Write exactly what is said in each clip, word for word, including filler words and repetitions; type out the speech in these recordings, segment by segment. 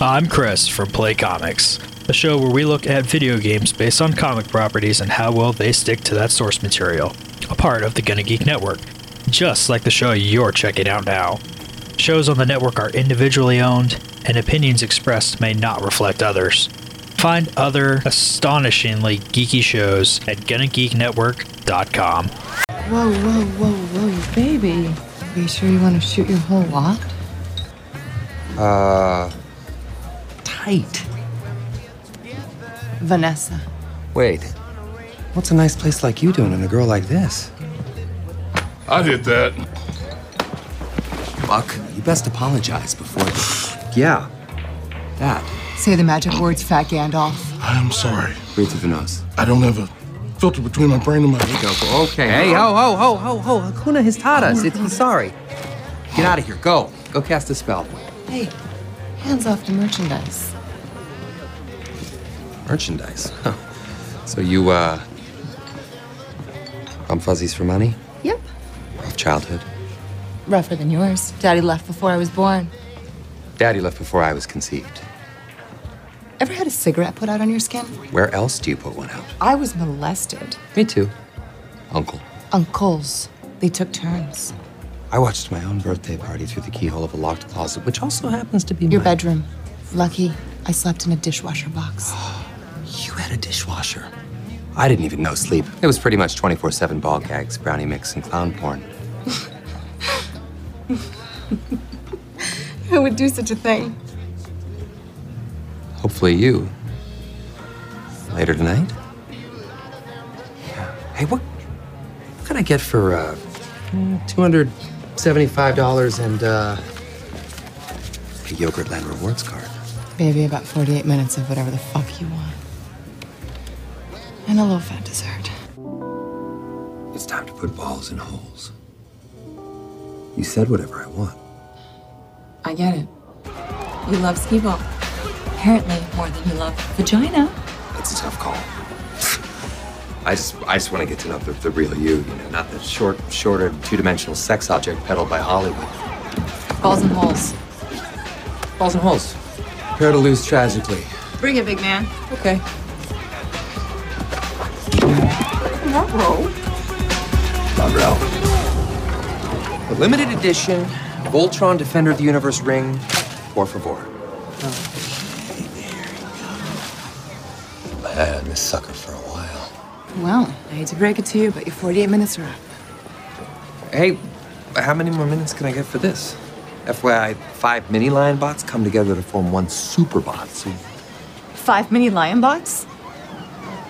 I'm Chris from Play Comics, a show where we look at video games based on comic properties and how well they stick to that source material, a part of the Gunna Geek Network, just like the show you're checking out now. Shows on the network are individually owned, and opinions expressed may not reflect others. Find other astonishingly geeky shows at gunna geek network dot com. Whoa, whoa, whoa, whoa, baby. Are you sure you want to shoot your whole lot? Uh, tight. Vanessa. Wait, what's a nice place like you doing and a girl like this? I did that. Buck, you best apologize before the... Yeah, that. Say the magic words, Fat Gandalf. I'm sorry. Breathe through the nose. I don't have a filter between my brain and my... Go. Okay, hey, ho, ho, ho, ho, ho, Hakuna Histatas, it's, I'm sorry. Get out of here, go. Go cast a spell. Hey, hands off the merchandise. Merchandise? Huh. So you, uh... I'm fuzzies for money? Yep. Rough childhood? Rougher than yours. Daddy left before I was born. Daddy left before I was conceived. Ever had a cigarette put out on your skin? Where else do you put one out? I was molested. Me too. Uncle. Uncles. They took turns. I watched my own birthday party through the keyhole of a locked closet, which also happens to be your my... bedroom. Lucky, I slept in a dishwasher box. You had a dishwasher? I didn't even know sleep. It was pretty much twenty-four seven ball gags, brownie mix, and clown porn. Who would do such a thing? Hopefully you. Later tonight? Hey, what, what can I get for uh, two hundred... seventy-five dollars and uh, a Yogurtland rewards card. Maybe about forty-eight minutes of whatever the fuck you want. And a low-fat dessert. It's time to put balls in holes. You said whatever I want. I get it. You love skee-ball. Apparently more than you love vagina. That's a tough call. I just, I just want to get to know the, the real you, you know, not the short, shorter, two-dimensional sex object peddled by Hollywood. Balls and holes. Balls and holes. Prepare to lose tragically. Bring it, big man. Okay. Marrow. Marrow. A limited edition Voltron Defender of the Universe ring, por favor. Okay, there you go. I had this sucker for a while. Well, I hate to break it to you, but your forty-eight minutes are up. Hey, how many more minutes can I get for this? F Y I, five mini lion bots come together to form one super bot. So... Five mini lion bots?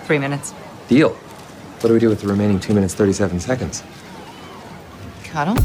Three minutes. Deal. What do we do with the remaining two minutes, thirty-seven seconds? Cuddle?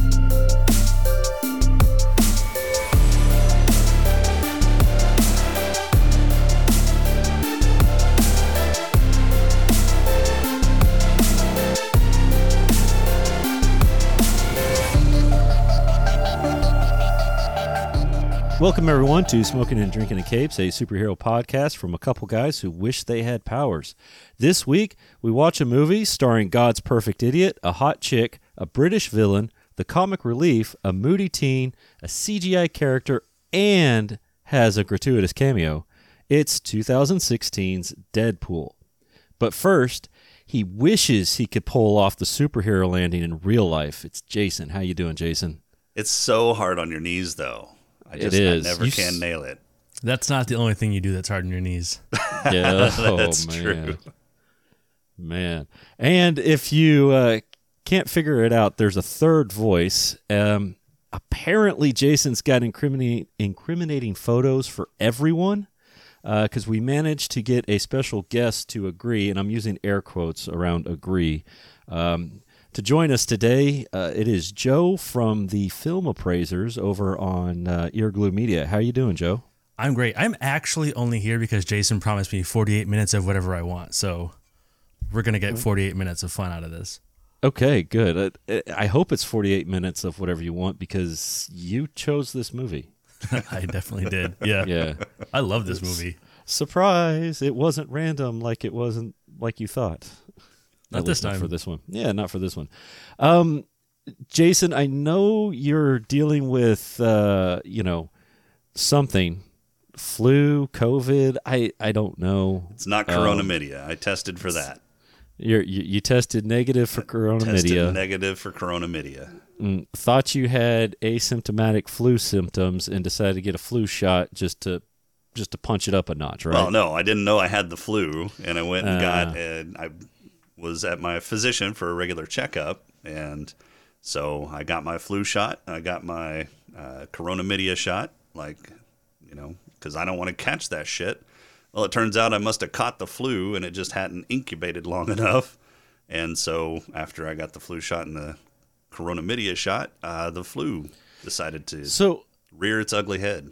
Welcome, everyone, to Smoking and Drinking in Capes, a superhero podcast from a couple guys who wish they had powers. This week, we watch a movie starring God's perfect idiot, a hot chick, a British villain, the comic relief, a moody teen, a C G I character, and has a gratuitous cameo. It's two thousand sixteen's Deadpool. But first, he wishes he could pull off the superhero landing in real life. It's Jason. How you doing, Jason? It's so hard on your knees, though. I just, it is. I never you can s- nail it. That's not the only thing you do that's hard on your knees. Yeah, oh, that's man. true. Man. And if you uh, can't figure it out, there's a third voice. Um, apparently, Jason's got incriminating, incriminating photos for everyone because uh, we managed to get a special guest to agree, and I'm using air quotes around agree, um, to join us today, uh, it is Joe from the Film Appraisers over on uh, Earglue Media. How are you doing, Joe? I'm great. I'm actually only here because Jason promised me forty-eight minutes of whatever I want, so we're going to get forty-eight minutes of fun out of this. Okay, good. I, I hope it's forty-eight minutes of whatever you want because you chose this movie. I definitely did, yeah. yeah. I love this it's, movie. Surprise, it wasn't random like it wasn't like you thought. Not this time. Not for this one. Yeah, not for this one. Um, Jason, I know you're dealing with, uh, you know, something flu, COVID. I, I don't know. It's not Corona um, Media. I tested for that. You're, you you tested negative for Corona Media. Tested negative for Corona Media. Mm, thought you had asymptomatic flu symptoms and decided to get a flu shot just to just to punch it up a notch, right? Well, no, I didn't know I had the flu, and I went and uh, got and I was at my physician for a regular checkup, and so I got my flu shot. I got my uh, Corona Media shot, like you know, because I don't want to catch that shit. Well, it turns out I must have caught the flu, and it just hadn't incubated long enough. And so after I got the flu shot and the Corona Media shot, uh, the flu decided to so, rear its ugly head.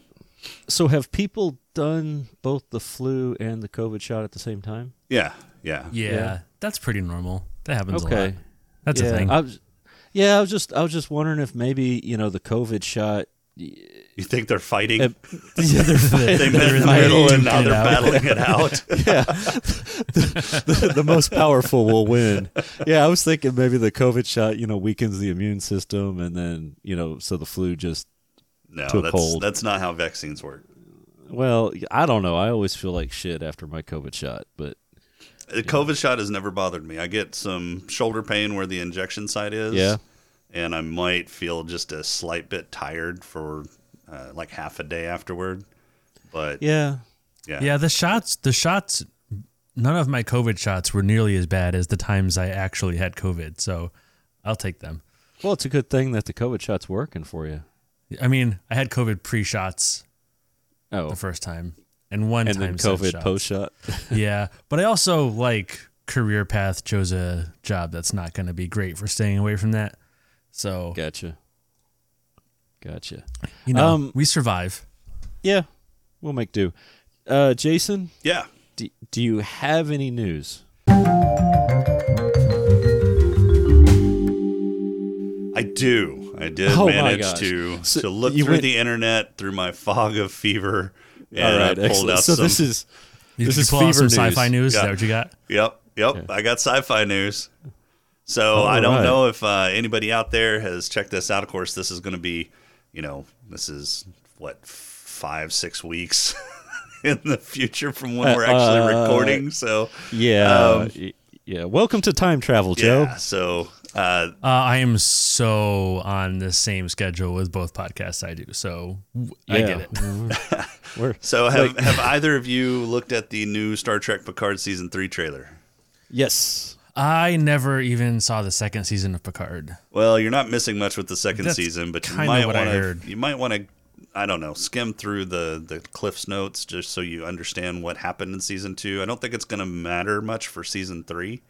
So have people done both the flu and the COVID shot at the same time? Yeah, yeah. Yeah, yeah. That's pretty normal. That happens okay. a lot. That's yeah, a thing. I was, yeah, I was just I was just wondering if maybe, you know, the COVID shot... You think they're fighting? Uh, yeah, they're fighting. They met in the middle, and now they're out. battling it out. Yeah, the, the, the most powerful will win. Yeah, I was thinking maybe the COVID shot, you know, weakens the immune system, and then you know, so the flu just no. Took that's hold. That's not how vaccines work. Well, I don't know. I always feel like shit after my COVID shot, but the COVID know. shot has never bothered me. I get some shoulder pain where the injection site is. Yeah. And I might feel just a slight bit tired for uh, like half a day afterward, but yeah, yeah, yeah. The shots, the shots. None of my COVID shots were nearly as bad as the times I actually had COVID, so I'll take them. Well, it's a good thing that the COVID shot's working for you. I mean, I had COVID pre-shots, oh, the first time, and one and time then COVID post-shot. Yeah, but I also like career path chose a job that's not going to be great for staying away from that. So gotcha, gotcha. You know, um, we survive. Yeah, we'll make do. Uh, Jason, yeah. Do, do you have any news? I do. I did oh manage to so to look through went, the internet through my fog of fever, and all right, I pulled excellent. out so some. So this is this is fever some news. Sci-fi news. Yeah. Is that what you got? Yep, yep. Yeah. I got sci-fi news. So oh, I don't right. know if uh, anybody out there has checked this out. Of course, this is going to be, you know, this is, what, five, six weeks in the future from when uh, we're actually uh, recording. So yeah. Um, yeah. Welcome to time travel, Joe. Yeah, so uh, uh, I am so on the same schedule with both podcasts I do. So yeah. I get it. we're, so have, like, have either of you looked at the new Star Trek Picard Season three trailer? Yes. I never even saw the second season of Picard. Well, you're not missing much with the second That's season, but you might want to you might want to I don't know, skim through the the Cliff's notes just so you understand what happened in season two. I don't think it's going to matter much for season three.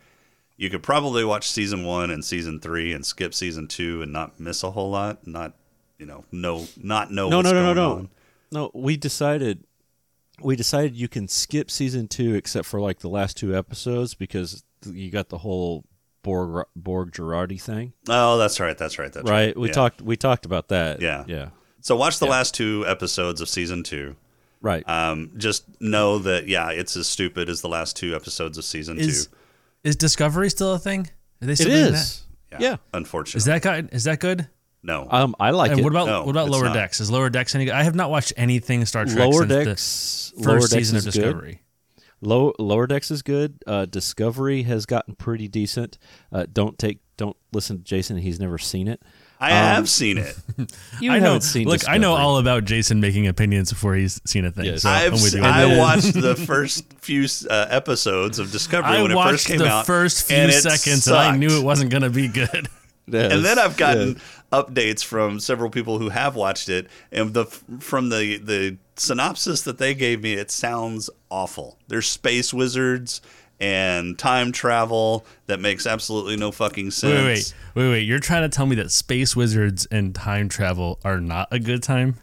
You could probably watch season one and season three and skip season two and not miss a whole lot, not you know, no not know no, what's no, no, going no, no. on. No, we decided we decided you can skip season two except for like the last two episodes because you got the whole Borg Borg Girardi thing. Oh, that's right. That's right. That's right. right. We yeah. talked. We talked about that. Yeah. Yeah. So watch the yeah. last two episodes of season two. Right. Um. Just know that yeah, it's as stupid as the last two episodes of season is, two. Is Discovery still a thing? Are they still it doing is. That? Yeah, yeah. Unfortunately. Is that good? Is that good? No. Um. I like and it. What about no, what about Lower not. Decks? Is Lower Decks any good? I have not watched anything Star Trek Lower since Decks, the first Lower Decks season of Discovery. Good. Low, Lower Decks is good. Uh, Discovery has gotten pretty decent. Uh, don't take, don't listen to Jason. He's never seen it. I um, have seen it. You I haven't know, seen Look, Discovery. I know all about Jason making opinions before he's seen a thing. Yes. So I've seen, I then, watched the first few uh, episodes of Discovery I when it first came out. I watched the first few and seconds and I knew it wasn't going to be good. Yes, and then I've gotten yes. updates from several people who have watched it, and the from the, the synopsis that they gave me, it sounds awful. There's space wizards and time travel that makes absolutely no fucking sense. Wait, wait, wait, wait. You're trying to tell me that space wizards and time travel are not a good time?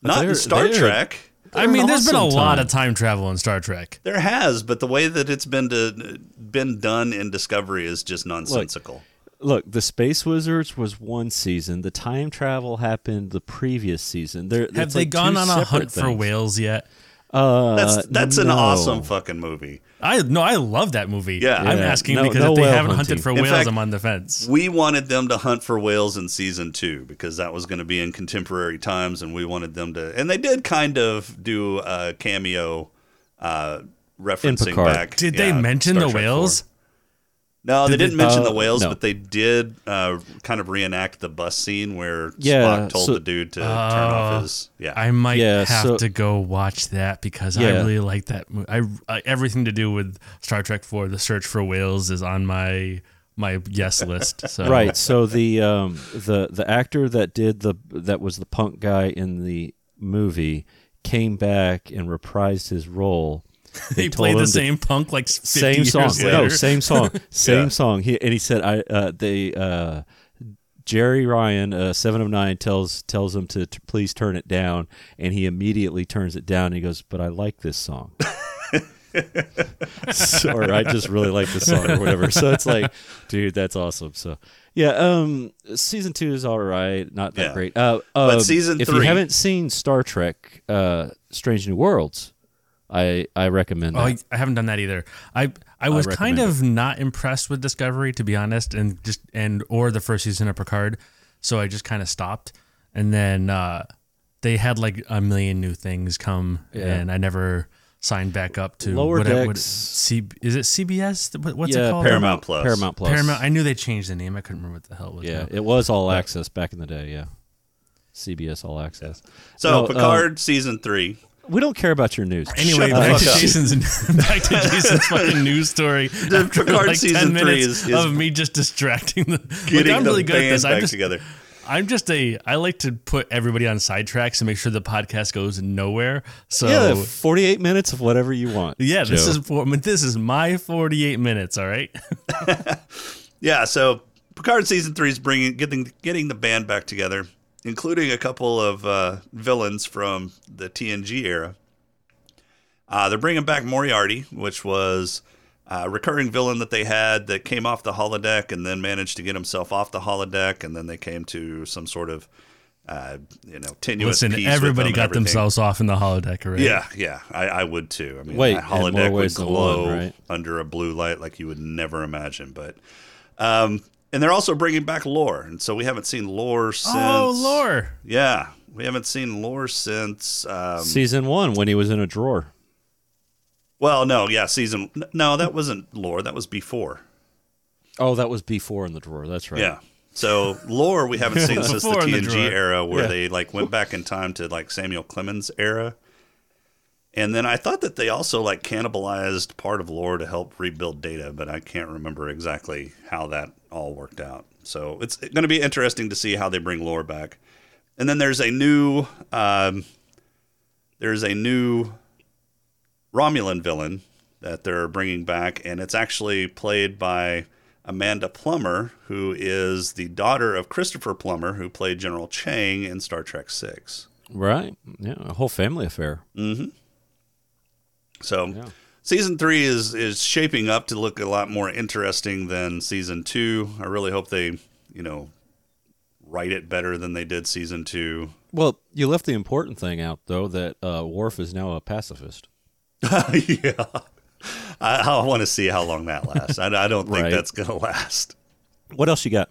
Not they're, in Star Trek. I mean, there's awesome been a time. lot of time travel in Star Trek. There has, but the way that it's been to, been done in Discovery is just nonsensical. Look, Look, the Space Wizards was one season. The time travel happened the previous season. They're, Have they like gone on a hunt things. for whales yet? Uh, that's that's no. an awesome fucking movie. I no, I love that movie. Yeah, yeah. I'm asking no, because no if they haven't hunting. hunted for in whales, fact, I'm on the fence. We wanted them to hunt for whales in season two because that was going to be in contemporary times, and we wanted them to. And they did kind of do a cameo uh, referencing back. Did yeah, they mention Star the Trek whales? four. No, did they didn't they, mention uh, the whales, no. but they did uh, kind of reenact the bus scene where yeah, Spock told so, the dude to uh, turn off his. Yeah, I might yeah, have so, to go watch that because yeah. I really like that movie. I, I everything to do with Star Trek four, the search for whales, is on my my yes list. So. Right. So the um the the actor that did the that was the punk guy in the movie came back and reprised his role. They, they played the same to, punk like fifty same years song. Later. No, same song, same yeah. song. He and he said, "I." Uh, they uh, Jerry Ryan, uh, Seven of Nine, tells tells him to, to please turn it down, and he immediately turns it down. And he goes, "But I like this song." so, or I just really like this song, or whatever. So it's like, dude, that's awesome. So yeah, um, season two is all right, not that yeah. great. Uh, uh, but season if three, if you haven't seen Star Trek, uh, Strange New Worlds. I, I recommend that. Oh, I, I haven't done that either. I I was I kind of it. not impressed with Discovery, to be honest, and just and or the first season of Picard, so I just kind of stopped. And then uh, they had like a million new things come, yeah. and I never signed back up to Lower what Decks. Would, C, is it C B S? What's yeah, it called? Paramount Plus. Paramount Plus. Paramount. I knew they changed the name. I couldn't remember what the hell it was. Yeah, now. It was All but, Access back in the day. Yeah, C B S All Access. Yeah. So no, Picard um, season three. We don't care about your news. Anyway, back to, Jason's, back to Jason's fucking news story. The Picard like season three is, is of me just distracting them. Getting like, I'm the really good at this. I'm just, together. I'm just a. I like to put everybody on sidetracks and make sure the podcast goes nowhere. So yeah, forty-eight minutes of whatever you want. Yeah, Joe. this is I mean, this is my forty-eight minutes. All right. yeah. So Picard season three is bringing getting getting the band back together, including a couple of uh, villains from the T N G era. Uh, they're bringing back Moriarty, which was a recurring villain that they had that came off the holodeck and then managed to get himself off the holodeck, and then they came to some sort of, uh, you know, tenuous Listen, peace everybody with them got themselves off in the holodeck, right? Yeah, yeah, I, I would too. I mean, Wait, the holodeck would glow one, right? under a blue light like you would never imagine, but... Um, And they're also bringing back Lore, and so we haven't seen Lore since. Oh, Lore! Yeah, we haven't seen Lore since um, season one when he was in a drawer. Well, no, yeah, season no, that wasn't Lore. That was before. Oh, that was before in the drawer. That's right. Yeah. So Lore we haven't seen since the T N G the era, where yeah. they like went back in time to like Samuel Clemens era. And then I thought that they also like cannibalized part of Lore to help rebuild Data, but I can't remember exactly how that all worked out. So it's going to be interesting to see how they bring Lore back. And then there's a new, um, there's a new Romulan villain that they're bringing back, and it's actually played by Amanda Plummer, who is the daughter of Christopher Plummer, who played General Chang in Star Trek six. Right. Yeah, a whole family affair. Mm-hmm. So yeah. season three is, is shaping up to look a lot more interesting than season two. I really hope they, you know, write it better than they did season two. Well, you left the important thing out, though, that uh, Worf is now a pacifist. yeah. I, I want to see how long that lasts. I, I don't think right. that's going to last. What else you got?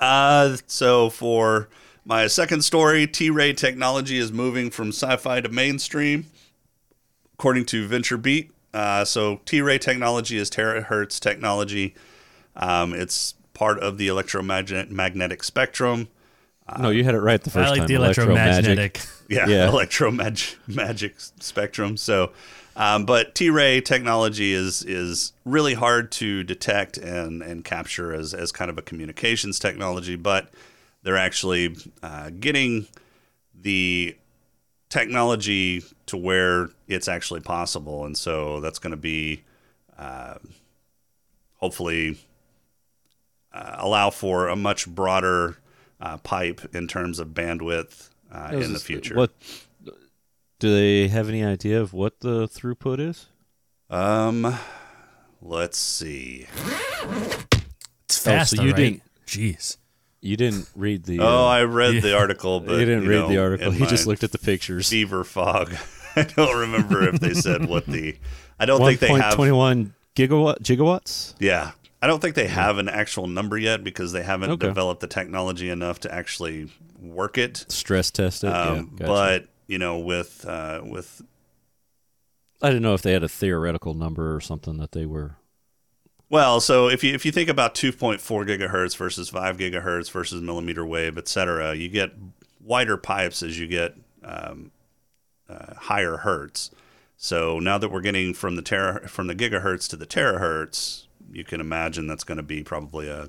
Uh, so for my second story, T-Ray technology is moving from sci-fi to mainstream, according to VentureBeat. Uh, so T-Ray technology is terahertz technology. Um, it's part of the electromagnetic spectrum. Uh, no, you had it right the first time. I like time. the electromagnetic. Electromag- yeah, yeah. electromag- magic spectrum. So, um, but T-Ray technology is is really hard to detect and, and capture as, as kind of a communications technology, but they're actually uh, getting the technology to where it's actually possible, and so that's going to be uh, hopefully uh, allow for a much broader uh, pipe in terms of bandwidth uh, in the future. What do they have any idea of what the throughput is? Um, let's see. It's fast. Oh, so you right? didn't. Jeez. You didn't read the. Oh, uh, I read the article, but you didn't you read know, the article. He just looked at the pictures. Fever fog. I don't remember if they said what the. I don't think they have twenty-one gigawatt gigawatts. Yeah, I don't think they have an actual number yet because they haven't okay. developed the technology enough to actually work it, stress test it. Um, yeah, gotcha. But you know, with uh, with. I didn't know if they had a theoretical number or something that they were. Well, so if you if you think about two point four gigahertz versus five gigahertz versus millimeter wave, et cetera, you get wider pipes as you get um, uh, higher hertz. So now that we're getting from the tera from the gigahertz to the terahertz, you can imagine that's going to be probably a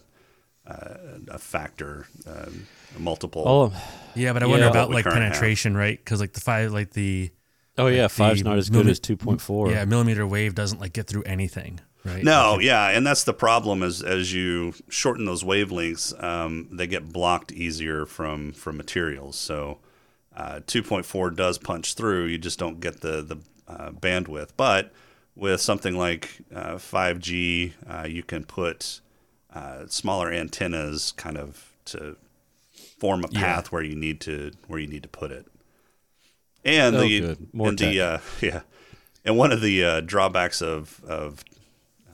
uh, a factor, um, a multiple. Oh, yeah, but I wonder yeah, about like penetration, have. right? Because like the five, like the Oh yeah, five's not as good as two point four. Yeah, millimeter wave doesn't like get through anything, right? No, like, yeah, and that's the problem is as you shorten those wavelengths, um, they get blocked easier from from materials. So uh, two point four does punch through. You just don't get the the uh, bandwidth. But with something like uh, five G, uh, you can put uh, smaller antennas kind of to form a path yeah. where you need to where you need to put it. And oh, the More and the uh, yeah, and one of the uh, drawbacks of of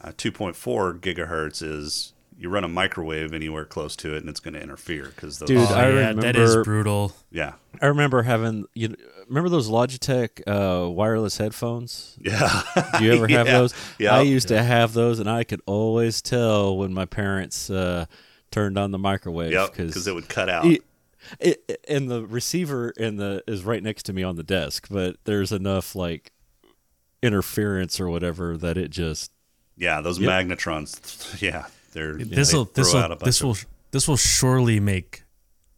uh, two point four gigahertz is you run a microwave anywhere close to it and it's going to interfere because those. Dude, oh, I yeah, remember that is brutal. Yeah, I remember having you remember those Logitech uh, wireless headphones. Yeah, do you ever have yeah. those? Yeah, I used yeah. to have those, and I could always tell when my parents uh, turned on the microwave because yep, it would cut out. It, It, and the receiver in the is right next to me on the desk, but there's enough like interference or whatever that it just yeah those yep. magnetrons yeah they're this will this will this will this will surely make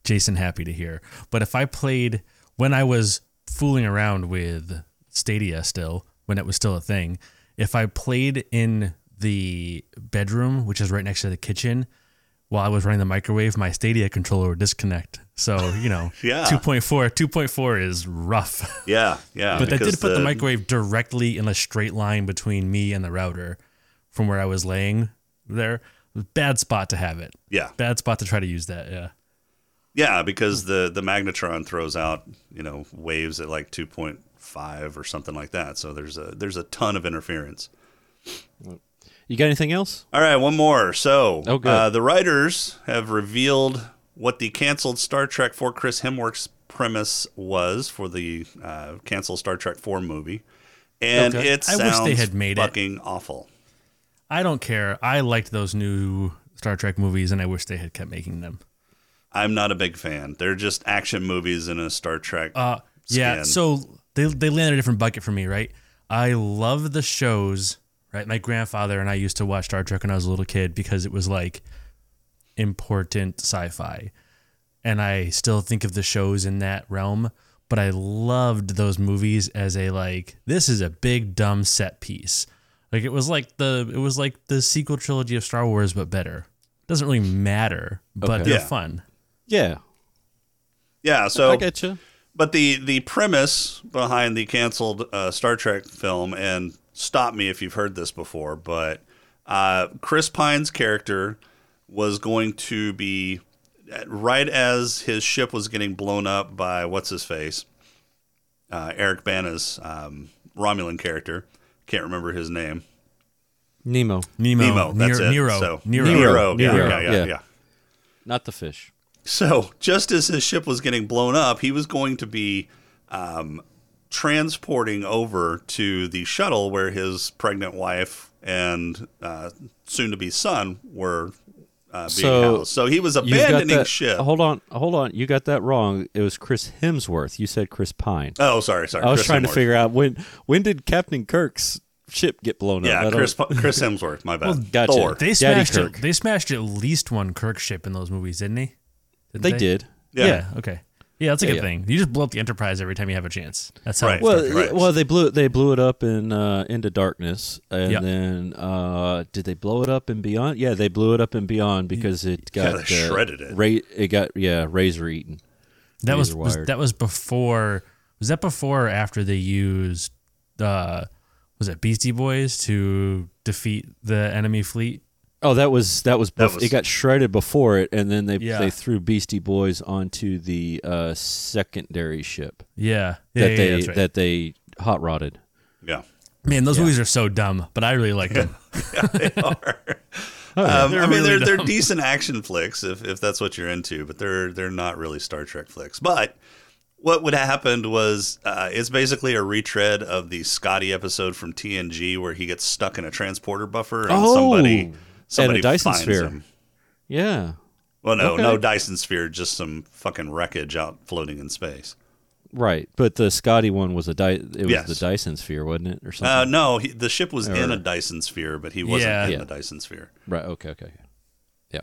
Jason happy to hear. But if I played when I was fooling around with Stadia still when it was still a thing, if I played in the bedroom which is right next to the kitchen. While I was running the microwave, my Stadia controller would disconnect. So, you know, yeah. two point four is rough. Yeah, yeah. But that did put the, the microwave directly in a straight line between me and the router from where I was laying there. Bad spot to have it. Yeah. Bad spot to try to use that, yeah. Yeah, because the, the magnetron throws out, you know, waves at like two point five or something like that. So there's a there's a ton of interference. You got anything else? All right, one more. So oh, uh, the writers have revealed what the canceled Star Trek four Chris Hemsworth's premise was for the uh, canceled Star Trek four movie. And okay. it sounds I wish they had made fucking it. awful. I don't care. I liked those new Star Trek movies, and I wish they had kept making them. I'm not a big fan. They're just action movies in a Star Trek uh, yeah, so they, they land in a different bucket for me, right? I love the shows... Right, my grandfather and I used to watch Star Trek when I was a little kid because it was like important sci-fi. And I still think of the shows in that realm, but I loved those movies as a like, this is a big dumb set piece. Like it was like the it was like the sequel trilogy of Star Wars, but better. Doesn't really matter, but okay. they're yeah. fun. Yeah. Yeah, so I get you. But the the premise behind the canceled uh, Star Trek film and stop me if you've heard this before, but uh, Chris Pine's character was going to be, right as his ship was getting blown up by what's-his-face, uh, Eric Bana's um, Romulan character. Can't remember his name. Nemo. Nemo. Nemo, that's Nero, it. Nero. So, Nero. Nero. Nero. Yeah, Nero. Yeah, yeah, yeah, yeah. Not the fish. So, just as his ship was getting blown up, he was going to be... Um, transporting over to the shuttle where his pregnant wife and uh, soon-to-be son were uh, being so housed. So he was abandoning that, ship. Hold on, hold on. You got that wrong. It was Chris Hemsworth. You said Chris Pine. Oh, sorry, sorry. I was Chris trying Hemsworth. to figure out when when did Captain Kirk's ship get blown yeah, up? Yeah, Chris Chris Hemsworth. My bad. Well, gotcha. Thor. They smashed Daddy Kirk. It, they smashed at least one Kirk ship in those movies, didn't they? Didn't they, they did. Yeah. yeah okay. Yeah, that's a yeah, good yeah. thing. You just blow up the Enterprise every time you have a chance. That's how. Right. Well, right. well, they blew it. They blew it up in uh, Into Darkness, and yep. then uh, did they blow it up in Beyond? Yeah, they blew it up in Beyond because it got yeah, they uh, shredded it. Ra- it got yeah razor eaten. That was, was that was before. Was that before or after they used? Uh, was it Beastie Boys to defeat the enemy fleet? Oh, that was that was, bef- that was it got shredded before it, and then they yeah. they threw Beastie Boys onto the uh, secondary ship. Yeah, yeah that yeah, they yeah, that's right. that they hot rodded. Yeah. Man, those yeah. movies are so dumb, but I really like yeah. them. Yeah, they are. Oh, yeah. um, I mean, really they're dumb. they're decent action flicks if if that's what you're into, but they're they're not really Star Trek flicks. But what would happened was uh, it's basically a retread of the Scotty episode from T N G where he gets stuck in a transporter buffer and oh, somebody somebody and a Dyson finds Sphere. him. Yeah. Well, no, okay. no Dyson Sphere, just some fucking wreckage out floating in space. Right, but the Scotty one was a di- it was yes. the Dyson Sphere, wasn't it, or something? Uh, no, he, the ship was or, in a Dyson Sphere, but he wasn't yeah. in yeah. a Dyson Sphere. Right. Okay. Okay. Yeah.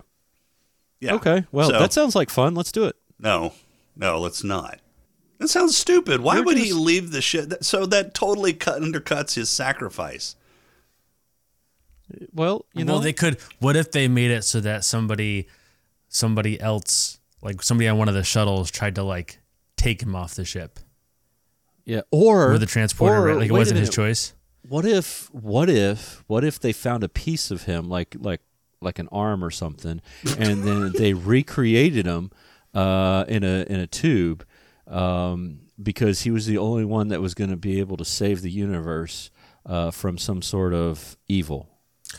Yeah. Okay. Well, so, that sounds like fun. Let's do it. No, no, let's not. That sounds stupid. Why You're would just... he leave the ship? So that totally cut undercuts his sacrifice. Well, you know, well, they could. What if they made it so that somebody, somebody else, like somebody on one of the shuttles, tried to like. Take him off the ship. Yeah, or... Or the transporter, or, right? Like, it wasn't his choice. What if, what if, what if they found a piece of him, like like, like an arm or something, and then they recreated him uh, in a in a tube um, because he was the only one that was going to be able to save the universe uh, from some sort of evil?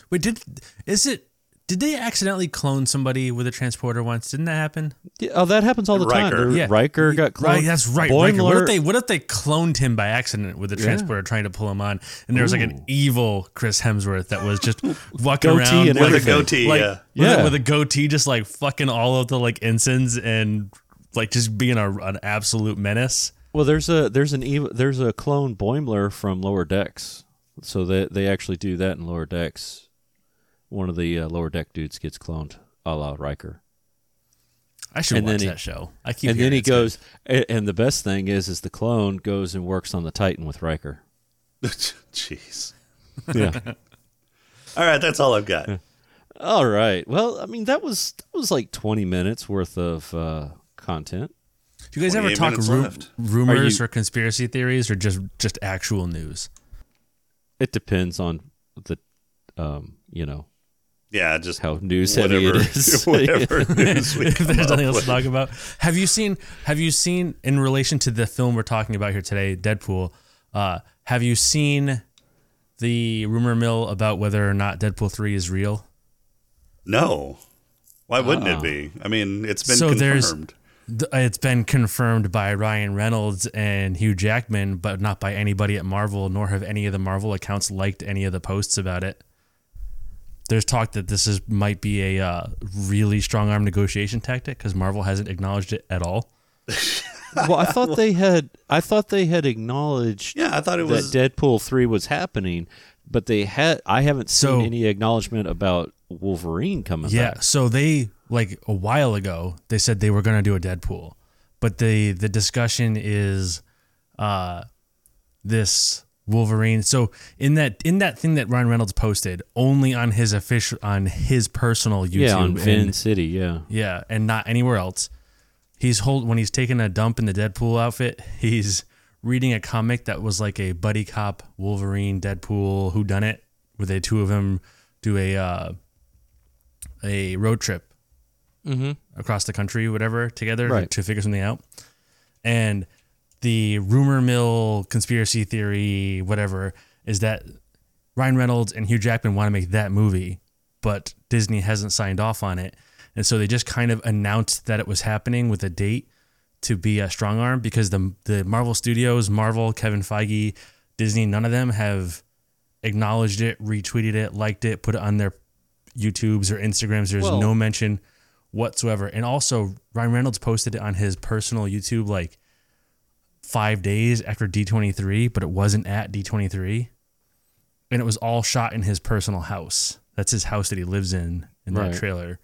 Wait, did... Is it... Did they accidentally clone somebody with a transporter once? Didn't that happen? Yeah, oh, that happens all the Riker. time. Yeah. Riker got cloned. Right, that's right. Boimler. What if they what if they cloned him by accident with a transporter yeah. trying to pull him on? And there was Ooh. like an evil Chris Hemsworth that was just walking around with everything. a goatee, like, yeah. With, yeah. with a goatee, just like fucking all of the like ensigns and like just being a, an absolute menace. Well, there's a there's an evil, there's a clone Boimler from Lower Decks, so they they actually do that in Lower Decks. One of the uh, Lower Deck dudes gets cloned, a la Riker. I should and watch he, that show. I keep. And then he goes, good. and the best thing is, is the clone goes and works on the Titan with Riker. Jeez. Yeah. All right, that's all I've got. Yeah. All right. Well, I mean, that was that was like twenty minutes worth of uh, content. Do you guys ever talk ru- rumors you, or conspiracy theories, or just just actual news? It depends on the, um, you know. Yeah, just how news heavy it is. Whatever news we come If there's nothing else with. to talk about. Have you seen, have you seen, in relation to the film we're talking about here today, Deadpool, uh, have you seen the rumor mill about whether or not Deadpool three is real? No. Why wouldn't uh, it be? I mean, it's been so confirmed. It's been confirmed by Ryan Reynolds and Hugh Jackman, but not by anybody at Marvel, nor have any of the Marvel accounts liked any of the posts about it. There's talk that this is might be a uh, really strong arm negotiation tactic because Marvel hasn't acknowledged it at all. Well, I thought they had. I thought they had acknowledged. Yeah, I thought it that was Deadpool three was happening, but they had. I haven't seen so, any acknowledgement about Wolverine coming. Yeah, back. so they like a while ago they said they were going to do a Deadpool, but the the discussion is, uh, this. Wolverine. So in that in that thing that Ryan Reynolds posted, only on his official on his personal YouTube, yeah, on Vin City, yeah, yeah, and not anywhere else. He's hold when he's taking a dump in the Deadpool outfit. He's reading a comic that was like a buddy cop Wolverine Deadpool whodunit, where the two of them do a uh, a road trip mm-hmm. across the country, whatever, together right. to figure something out, and. The rumor mill, conspiracy theory, whatever, is that Ryan Reynolds and Hugh Jackman want to make that movie, but Disney hasn't signed off on it. And so they just kind of announced that it was happening with a date to be a strong arm because the the Marvel Studios, Marvel, Kevin Feige, Disney, none of them have acknowledged it, retweeted it, liked it, put it on their YouTubes or Instagrams. There's Whoa. no mention whatsoever. And also, Ryan Reynolds posted it on his personal YouTube, like, five days after D twenty-three, but it wasn't at D twenty-three, and it was all shot in his personal house. That's his house that he lives in in right. that trailer.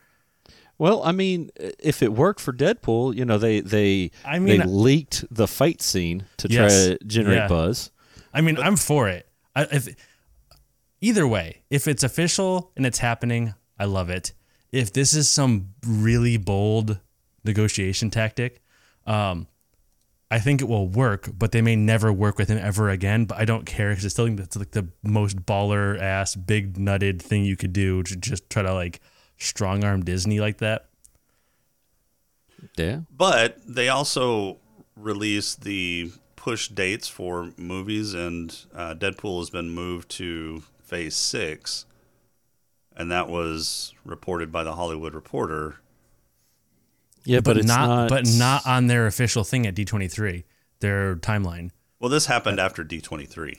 Well, I mean, if it worked for Deadpool, you know, they they I mean, they leaked the fight scene to yes, try to generate yeah. buzz. I mean, but, I'm for it. I, if either way, if it's official and it's happening, I love it. If this is some really bold negotiation tactic, um. I think it will work, but they may never work with him ever again. But I don't care because it's still it's like the most baller ass, big nutted thing you could do to just try to like strong arm Disney like that. Yeah. But they also released the push dates for movies, and uh, Deadpool has been moved to Phase six, and that was reported by The Hollywood Reporter. Yeah, but, but it's not, not but not on their official thing at D twenty-three, their timeline. Well, this happened after D twenty-three.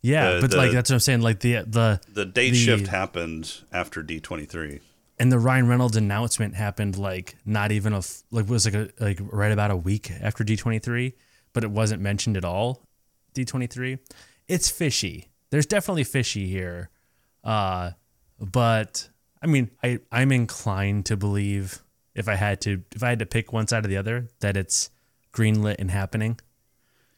Yeah, the, but the, like that's what I'm saying. Like the the the date the, shift happened after D twenty-three, and the Ryan Reynolds announcement happened like not even a like was like a, like right about a week after D twenty-three, but it wasn't mentioned at all. D twenty-three, it's fishy. There's definitely fishy here, uh, but I mean, I I'm inclined to believe if I had to if I had to pick one side or the other that it's greenlit and happening.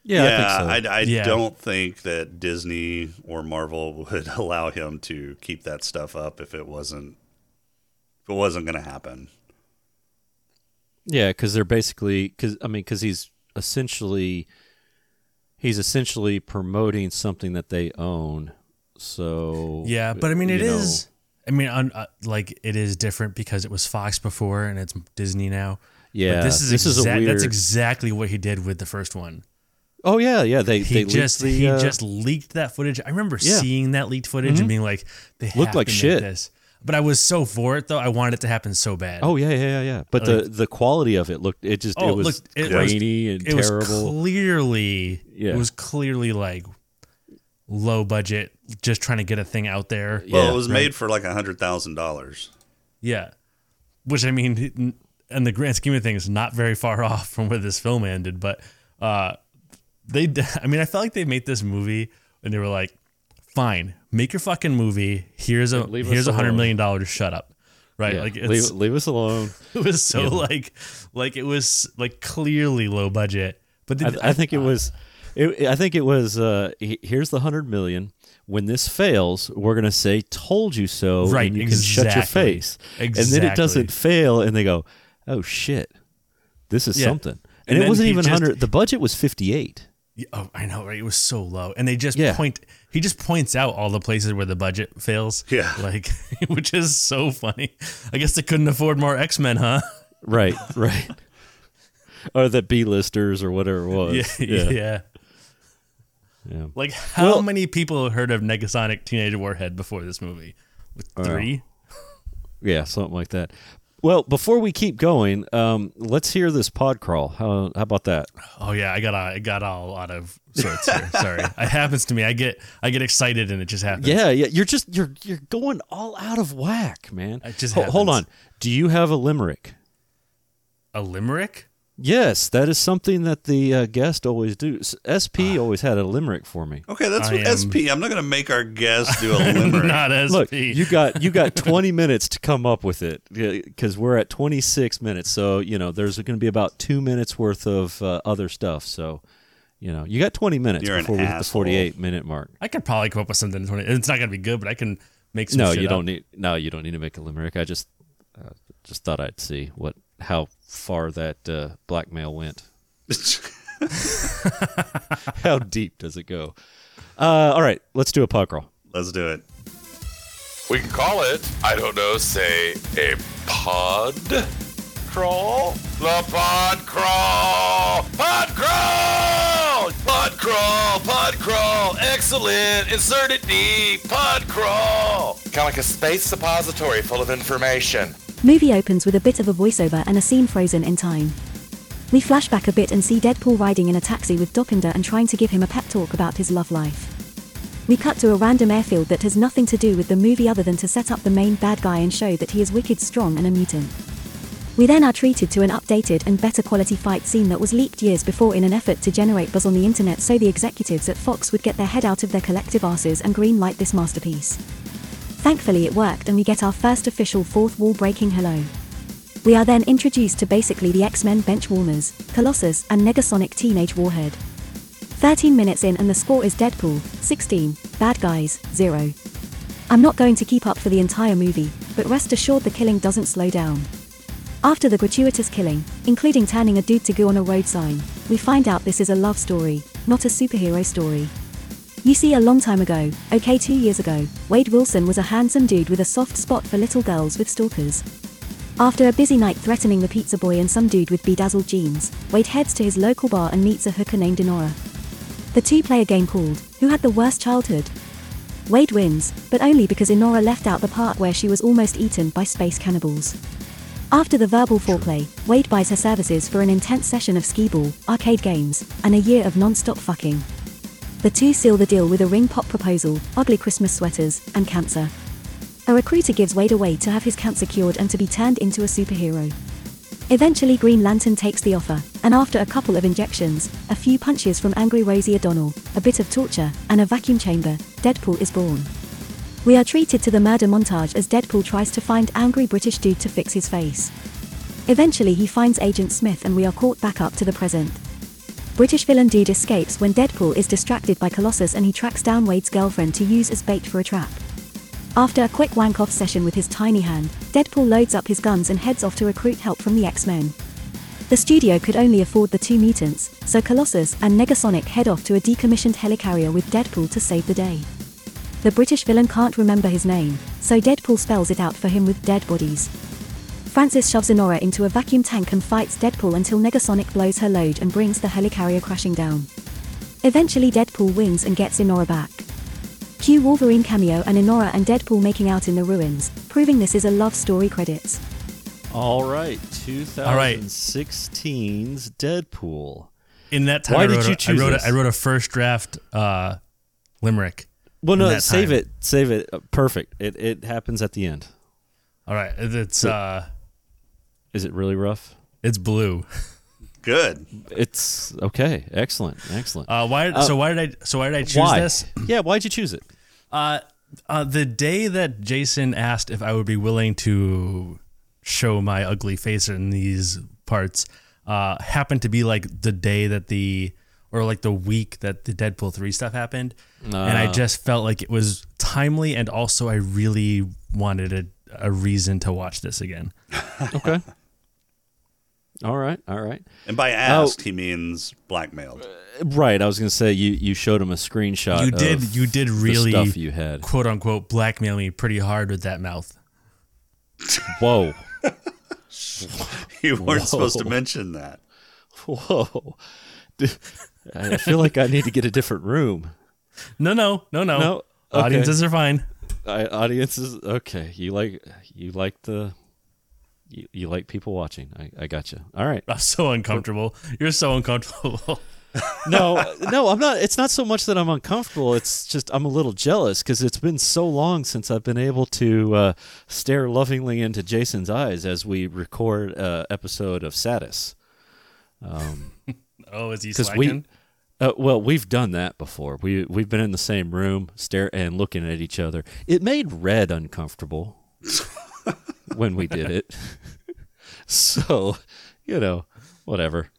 Yeah, yeah, I, think so. I, I yeah. don't think that Disney or Marvel would allow him to keep that stuff up if it wasn't if it wasn't going to happen. Yeah, because they're basically because I mean because he's essentially he's essentially promoting something that they own. So yeah, but I mean it know. is. I mean, un, uh, like it is different because it was Fox before and it's Disney now. Yeah, but this is this exa- is a weird... that's exactly what he did with the first one. Oh yeah, yeah. They he they just the, he uh, just leaked that footage. I remember yeah. seeing that leaked footage mm-hmm. and being like, "They looked like shit." This. But I was so for it though. I wanted it to happen so bad. Oh yeah, yeah, yeah. But like, the, the quality of it looked it just oh, it was looked, it grainy was, and it terrible. Was clearly, yeah. it was clearly like low budget, just trying to get a thing out there. Well, yeah, it was right? made for like a hundred thousand dollars. Yeah, which I mean, in the grand scheme of things, not very far off from where this film ended, but. uh They, I mean, I felt like they made this movie and they were like, "Fine, make your fucking movie. Here's a leave here's a hundred million dollars. Shut up, right? Yeah. Like, it's, leave, leave us alone." It was so yeah. like, like it was like clearly low budget. But the, I, I think uh, it was, it, I think it was. Uh, here's the hundred million. When this fails, we're gonna say, "Told you so," right? And you exactly. can shut your face. Exactly. And then it doesn't fail, and they go, "Oh shit, this is yeah. something." And, and it wasn't even hundred. The budget was fifty-eight. Oh, I know, right? It was so low, and they just yeah. point. He just points out all the places where the budget fails. Yeah, like which is so funny. I guess they couldn't afford more X-Men, huh? Right, right. Or the B-listers or whatever it was. Yeah, yeah. yeah. yeah. Like, how well, many people heard of Negasonic Teenage Warhead before this movie? Like three. Uh, yeah, something like that. Well, before we keep going, um, let's hear this pod crawl. How, how about that? Oh yeah, I got I got all out of sorts here. Sorry, it happens to me. I get I get excited and it just happens. Yeah, yeah. You're just you're you're going all out of whack, man. It just Ho- hold on. Do you have a limerick? A limerick? Yes, that is something that the uh, guest always do. S P uh, always had a limerick for me. Okay, that's what am, S P. I'm not going to make our guest do a limerick. Not S P. Look, you got you got twenty minutes to come up with it because we're at twenty-six minutes. So you know there's going to be about two minutes worth of uh, other stuff. So you know you got twenty minutes You're before we hit the forty-eight minute mark. I could probably come up with something in twenty. It's not going to be good, but I can make some. No, shit you up. don't need. No, you don't need to make a limerick. I just uh, just thought I'd see what. How far that uh, blackmail went. How deep does it go? Uh, all right, let's do a pod crawl. Let's do it. We can call it, I don't know, say a pod crawl? The pod crawl! Pod crawl! Pod crawl! Pod crawl! Excellent! Insert it deep! Pod crawl! Kind of like a space suppository full of information. Movie opens with a bit of a voiceover and a scene frozen in time. We flash back a bit and see Deadpool riding in a taxi with Docinda and trying to give him a pep talk about his love life. We cut to a random airfield that has nothing to do with the movie other than to set up the main bad guy and show that he is wicked strong and a mutant. We then are treated to an updated and better quality fight scene that was leaked years before in an effort to generate buzz on the internet so the executives at Fox would get their head out of their collective asses and greenlight this masterpiece. Thankfully it worked and we get our first official fourth wall breaking hello. We are then introduced to basically the X-Men bench warmers, Colossus and Negasonic Teenage Warhead. thirteen minutes in and the score is Deadpool, sixteen, bad guys, zero. I'm not going to keep up for the entire movie, but rest assured the killing doesn't slow down. After the gratuitous killing, including turning a dude to goo on a road sign, we find out this is a love story, not a superhero story. You see, a long time ago, okay two years ago, Wade Wilson was a handsome dude with a soft spot for little girls with stalkers. After a busy night threatening the pizza boy and some dude with bedazzled jeans, Wade heads to his local bar and meets a hooker named Inora. The two-player game called, Who Had the Worst Childhood? Wade wins, but only because Inora left out the part where she was almost eaten by space cannibals. After the verbal foreplay, Wade buys her services for an intense session of skee-ball, arcade games, and a year of non-stop fucking. The two seal the deal with a ring pop proposal, ugly Christmas sweaters, and cancer. A recruiter gives Wade a way to have his cancer cured and to be turned into a superhero. Eventually Green Lantern takes the offer, and after a couple of injections, a few punches from angry Rosie O'Donnell, a bit of torture, and a vacuum chamber, Deadpool is born. We are treated to the murder montage as Deadpool tries to find angry British dude to fix his face. Eventually he finds Agent Smith and we are caught back up to the present. British villain dude escapes when Deadpool is distracted by Colossus and he tracks down Wade's girlfriend to use as bait for a trap. After a quick wank-off session with his tiny hand, Deadpool loads up his guns and heads off to recruit help from the X-Men. The studio could only afford the two mutants, so Colossus and Negasonic head off to a decommissioned helicarrier with Deadpool to save the day. The British villain can't remember his name, so Deadpool spells it out for him with dead bodies. Francis shoves Inora into a vacuum tank and fights Deadpool until Negasonic blows her load and brings the helicarrier crashing down. Eventually Deadpool wins and gets Inora back. Cue Wolverine cameo and Inora and Deadpool making out in the ruins, proving this is a love story credits. All right, twenty sixteen's Deadpool. In that time, Why did you choose I wrote, a, I wrote a first draft uh, limerick. Well, no, save it. Save it. Perfect. It it happens at the end. All right. It's uh Is it really rough? It's blue. Good. It's okay. Excellent. Excellent. Uh, why uh, so why did I so why did I choose why? this? Yeah, why did you choose it? Uh, uh the day that Jason asked if I would be willing to show my ugly face in these parts uh happened to be like the day that the or like the week that the Deadpool three stuff happened. Uh, and I just felt like it was timely, and also I really wanted a, a reason to watch this again. Okay. All right, all right. And by asked, oh, he means blackmailed. Right, I was going to say, you, you showed him a screenshot you did, of you did really, the stuff you had. Quote-unquote, blackmail me pretty hard with that mouth. Whoa. You weren't Whoa. supposed to mention that. Whoa. I feel like I need to get a different room. No, no, no, no. no? Okay. Audiences are fine. I, audiences, okay. You like, you like the, you, you like people watching. I, I got you. All right. I'm so uncomfortable. You're so uncomfortable. no, no, I'm not. It's not so much that I'm uncomfortable. It's just I'm a little jealous because it's been so long since I've been able to uh, stare lovingly into Jason's eyes as we record an uh, episode of Satis. Um. Oh, is he slacking? We, uh, well, we've done that before. We we've been in the same room, stare and looking at each other. It made Red uncomfortable when we did it. So, you know, whatever.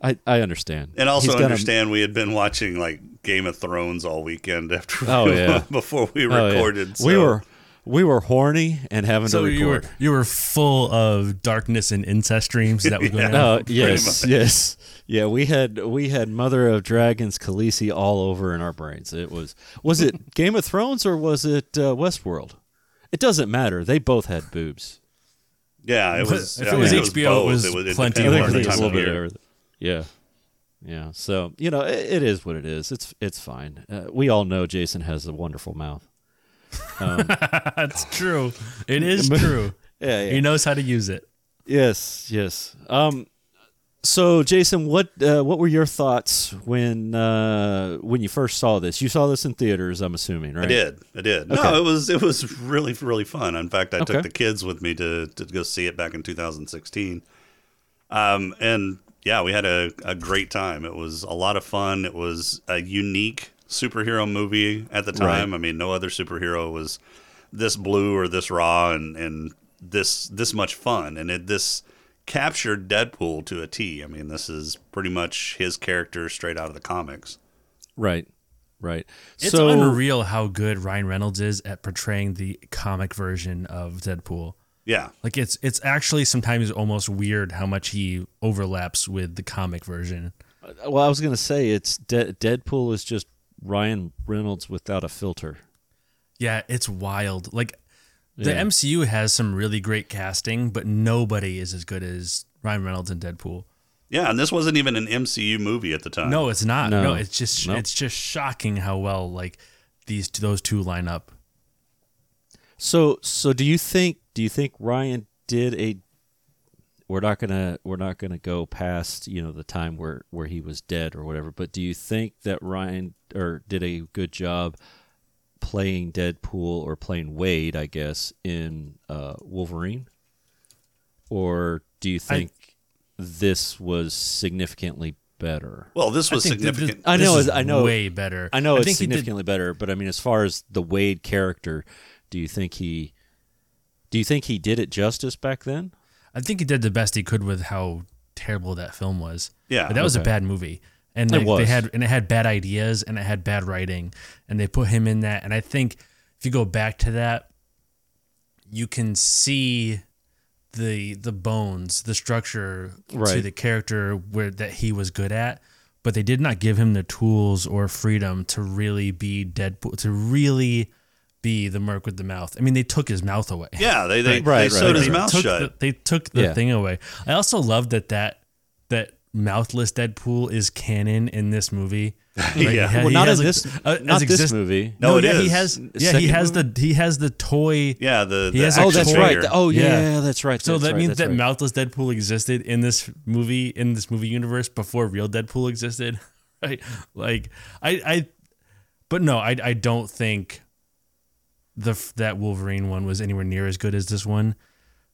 I, I understand. And also He's understand a, we had been watching like Game of Thrones all weekend after we, oh, yeah. before we recorded. Oh, yeah. so. We were we were horny and having so to record. You were you were full of darkness and incest dreams that was going yeah, on. Uh, yes, yes. Yeah, we had we had Mother of Dragons, Khaleesi all over in our brains. It was was it Game of Thrones or was it uh, Westworld? It doesn't matter. They both had boobs. Yeah, it was. If it was H B O, it was plenty of a little bit of everything. Yeah, yeah. So you know, it, it is what it is. It's it's fine. Uh, we all know Jason has a wonderful mouth. Um, That's true. It is true. yeah, yeah, he knows how to use it. Yes, yes. Um. So, Jason, what uh, what were your thoughts when uh, when you first saw this? You saw this in theaters, I'm assuming, right? I did. I did. Okay. No, it was it was really really fun. In fact, I okay. took the kids with me to to go see it back in two thousand sixteen. Um, and yeah, we had a a great time. It was a lot of fun. It was a unique superhero movie at the time. Right. I mean, no other superhero was this blue or this raw and and this this much fun. And it this. captured Deadpool to a T. I mean, this is pretty much his character straight out of the comics. Right, right. It's so, unreal how good Ryan Reynolds is at portraying the comic version of Deadpool. Yeah. Like, it's it's actually sometimes almost weird how much he overlaps with the comic version. Well, I was going to say, it's De- Deadpool is just Ryan Reynolds without a filter. Yeah, it's wild. Like, The yeah. M C U has some really great casting, but nobody is as good as Ryan Reynolds and Deadpool. Yeah, and this wasn't even an M C U movie at the time. No, it's not. No, no it's just nope. it's just shocking how well like these those two line up. So so do you think do you think Ryan did a we're not gonna we're not gonna go past, you know, the time where, where he was dead or whatever, but do you think that Ryan or did a good job playing Deadpool or playing Wade, I guess, in uh, Wolverine? Or do you think I, this was significantly better? Well, this was significant. The, the, I know, I know, way better. I know I it's significantly better, but I mean, as far as the Wade character, do you think he, do you think he did it justice back then? I think he did the best he could with how terrible that film was. Yeah, but that was okay. a bad movie, and they, it was. they had and it had bad ideas and it had bad writing, and they put him in that. And I think if you go back to that, you can see the the bones, the structure right. to the character where that he was good at, but they did not give him the tools or freedom to really be Deadpool, to really be the merc with the mouth. I mean, they took his mouth away. Yeah, they they, right, they right, sewed right. his they mouth shut. The, they took the yeah. thing away. I also love that that that mouthless Deadpool is canon in this movie. Like yeah, has, well, not as like, this, uh, not exist- this movie. No, no it yeah, is. He has, yeah, he has movie? the he has the toy. Yeah, the, the has, oh, that's figure. right. The, oh, yeah, yeah, that's right. So that's that right, means that right. mouthless Deadpool existed in this movie, in this movie universe before real Deadpool existed, right? Like, I, I, but no, I, I don't think the that Wolverine one was anywhere near as good as this one.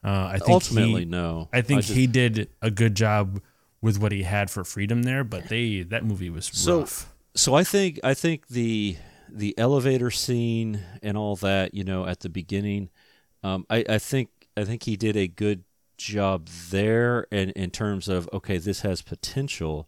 Uh, I think ultimately, he, no. I think I just, he did a good job with what he had for freedom there, but they that movie was so, rough. So I think I think the the elevator scene and all that, you know, at the beginning, um, I, I think I think he did a good job there, and in terms of okay, this has potential,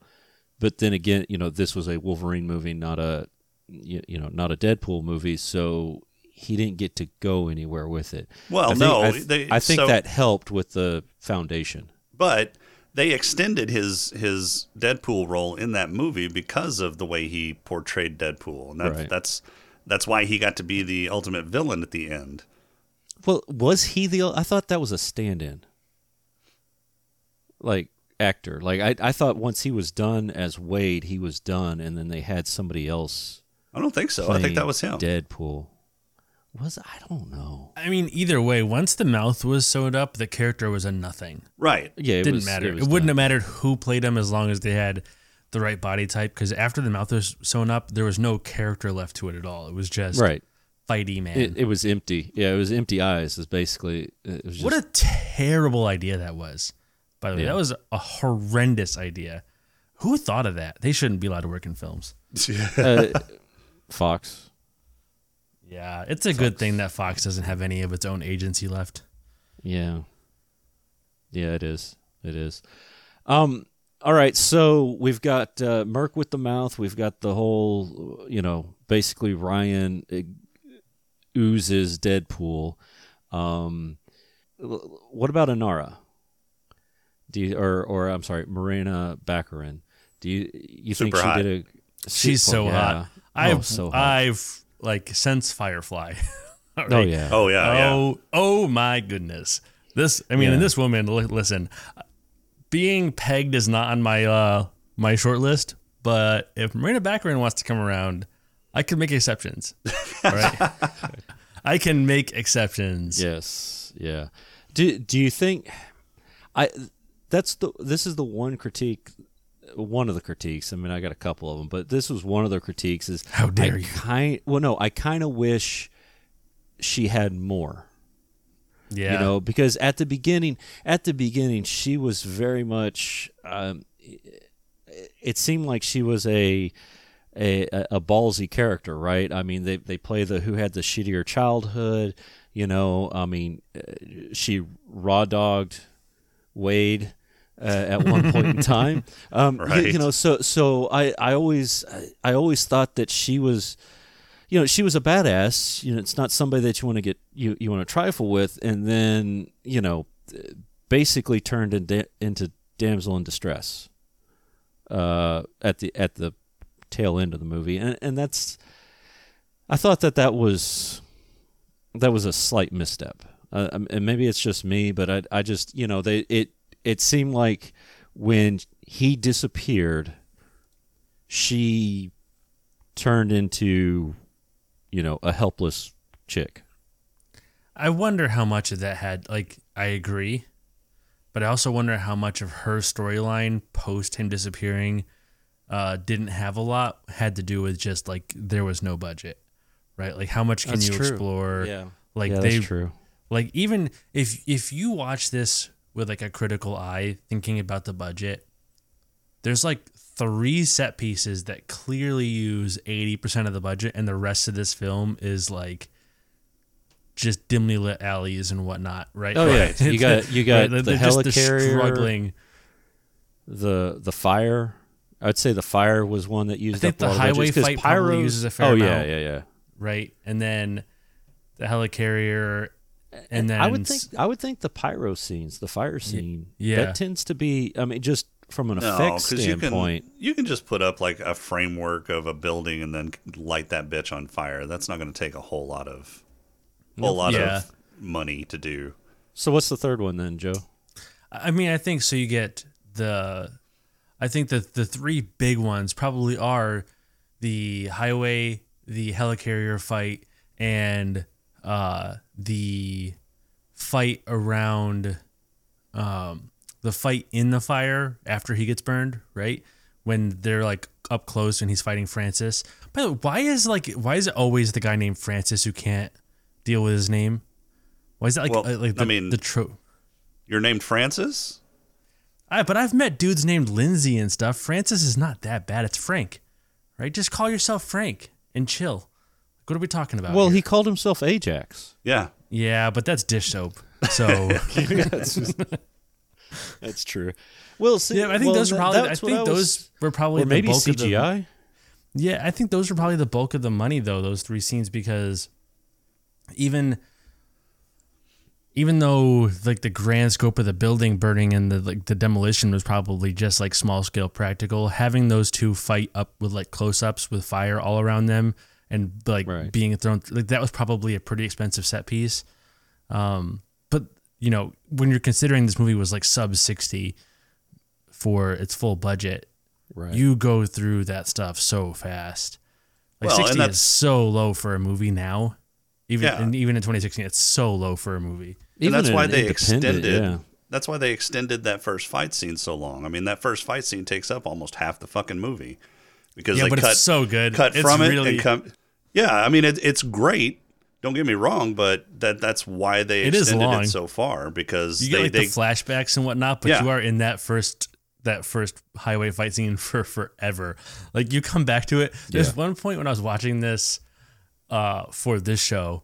but then again, you know, this was a Wolverine movie, not a you, you know not a Deadpool movie, so he didn't get to go anywhere with it. Well, I think, no, I, th- they, I think so, that helped with the foundation, but. They extended his his Deadpool role in that movie because of the way he portrayed Deadpool, and that, right. that's that's why he got to be the ultimate villain at the end. Well, was he the? I thought that was a stand-in, like actor. Like I, I thought once he was done as Wade, he was done, and then they had somebody else. I don't think so. I think that was him. Deadpool. Was I don't know. I mean, either way, once the mouth was sewed up, the character was a nothing. Right. Yeah, it didn't was, matter. It, it wouldn't done. have mattered who played him as long as they had the right body type. Because after the mouth was sewn up, there was no character left to it at all. It was just right. fighty man. It, it was empty. Yeah, it was empty eyes. Is basically. It was just... What a terrible idea that was. By the way, yeah. that was a horrendous idea. Who thought of that? They shouldn't be allowed to work in films. uh, Fox. Yeah, it's a Fox. good thing that Fox doesn't have any of its own agency left. Yeah. Yeah, it is. It is. Um, all right, so we've got uh, Merc with the mouth. We've got the whole, you know, basically Ryan oozes Deadpool. Um, what about Inara? Do you, or, or, I'm sorry, Marina Baccarin. Do you you Super think she hot. did a... She's so, yeah. hot. I've, oh, so hot. I've... Like since Firefly, right? oh yeah, oh yeah, oh yeah. oh my goodness! This, I mean, yeah. and this woman. Li- listen, being pegged is not on my uh, my short list, but if Marina Baccarin wants to come around, I can make exceptions. Right? I can make exceptions. Yes, yeah. Do Do you think I? That's the. This is the one critique. One of the critiques, I mean, I got a couple of them, but this was one of the critiques is... How dare I you? Kind, well, no, I kind of wish she had more. Yeah. You know, because at the beginning, at the beginning, she was very much... Um, it seemed like she was a, a a ballsy character, right? I mean, they they play the who had the shittier childhood, you know. I mean, she raw-dogged Wade... Uh, at one point in time, um, right. you, you know, so so I, I always I always thought that she was, you know, she was a badass. You know, it's not somebody that you want to get you, you want to trifle with, and then you know, basically turned into into damsel in distress uh, at the at the tail end of the movie, and and that's I thought that that was that was a slight misstep, uh, and maybe it's just me, but I I just you know they it. It seemed like when he disappeared. She turned into, you know, a helpless chick. I wonder how much of that had, like, I agree, but I also wonder how much of her storyline post him disappearing uh, didn't have a lot, had to do with just, like, there was no budget, right? Like, how much can that's you true. Explore? Yeah, like, yeah, they, that's true. Like, even if if you watch this with, like, a critical eye, thinking about the budget, there's, like, three set pieces that clearly use eighty percent of the budget, and the rest of this film is, like, just dimly lit alleys and whatnot, right? Oh, right. Yeah. You got you got right. the helicarrier, struggling. The the fire. I'd say the fire was one that used I think up the a lot highway of fight pyro uses a fair oh, amount. Oh yeah, yeah, yeah. Right, and then the helicarrier, and then I would think I would think the pyro scenes, the fire scene, yeah, that tends to be. I mean, just from an no, effect standpoint, you can, you can just put up like a framework of a building and then light that bitch on fire. That's not going to take a whole lot of. A whole lot yeah. of money to do. So what's the third one then, Joe? I mean, I think so you get the... I think that the three big ones probably are the highway, the helicarrier fight, and uh, the fight around... Um, the fight in the fire after he gets burned, right? When they're like up close and he's fighting Francis. By the way, why is, like, why is it always the guy named Francis who can't deal with his name? Why is that like, well, like the, I mean, the tro- you're named Francis? I, but I've met dudes named Lindsay and stuff. Francis is not that bad. It's Frank, right? Just call yourself Frank and chill. What are we talking about? Well, here? He called himself Ajax. Yeah. Yeah, but that's dish soap. So that's, just, that's true. Well, see, yeah, I think well, those that, probably. I think I was, those were probably the maybe bulk C G I. Of the, yeah, I think those were probably the bulk of the money though. Those three scenes because. Even, even though like the grand scope of the building burning and the like the demolition was probably just like small scale practical, having those two fight up with like close ups with fire all around them and like right. being thrown like that was probably a pretty expensive set piece. Um, but you know when you're considering this movie was like sub sixty for its full budget, right. you go through that stuff so fast. Like well, sixty is so low for a movie now. Even yeah. and even in twenty sixteen, it's so low for a movie. And that's why they extended. Yeah. That's why they extended that first fight scene so long. I mean, that first fight scene takes up almost half the fucking movie because yeah, they but cut it's so good, cut it's from really, it and come. Yeah, I mean, it, it's great. Don't get me wrong, but that that's why they it extended it so far because you get they, like they, the flashbacks and whatnot. But yeah. you are in that first that first highway fight scene for forever. Like you come back to it. There's yeah. one point when I was watching this. Uh, for this show,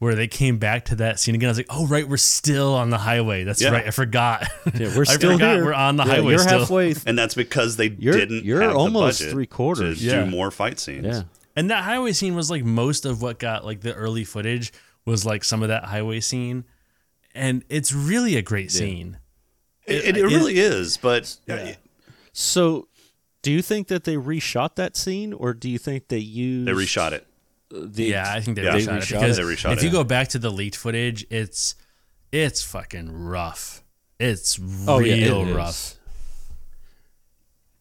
where they came back to that scene again, I was like, "Oh right, we're still on the highway." That's yeah. right, I forgot. Yeah, we're I still forgot here. We're on the yeah, highway. You're still. Halfway, th- and that's because they you're, didn't. You're have almost the budget three quarters. To yeah. do more fight scenes. Yeah. And that highway scene was like most of what got like the early footage was like some of that highway scene, and it's really a great yeah. scene. It, it, it really it, is, but yeah. uh, so do you think that they reshot that scene, or do you think they used they reshot it? The, yeah, I think they yeah, reshot it because it. Reshot if it. You go back to the leaked footage, it's it's fucking rough. It's oh, real yeah, it rough. Is.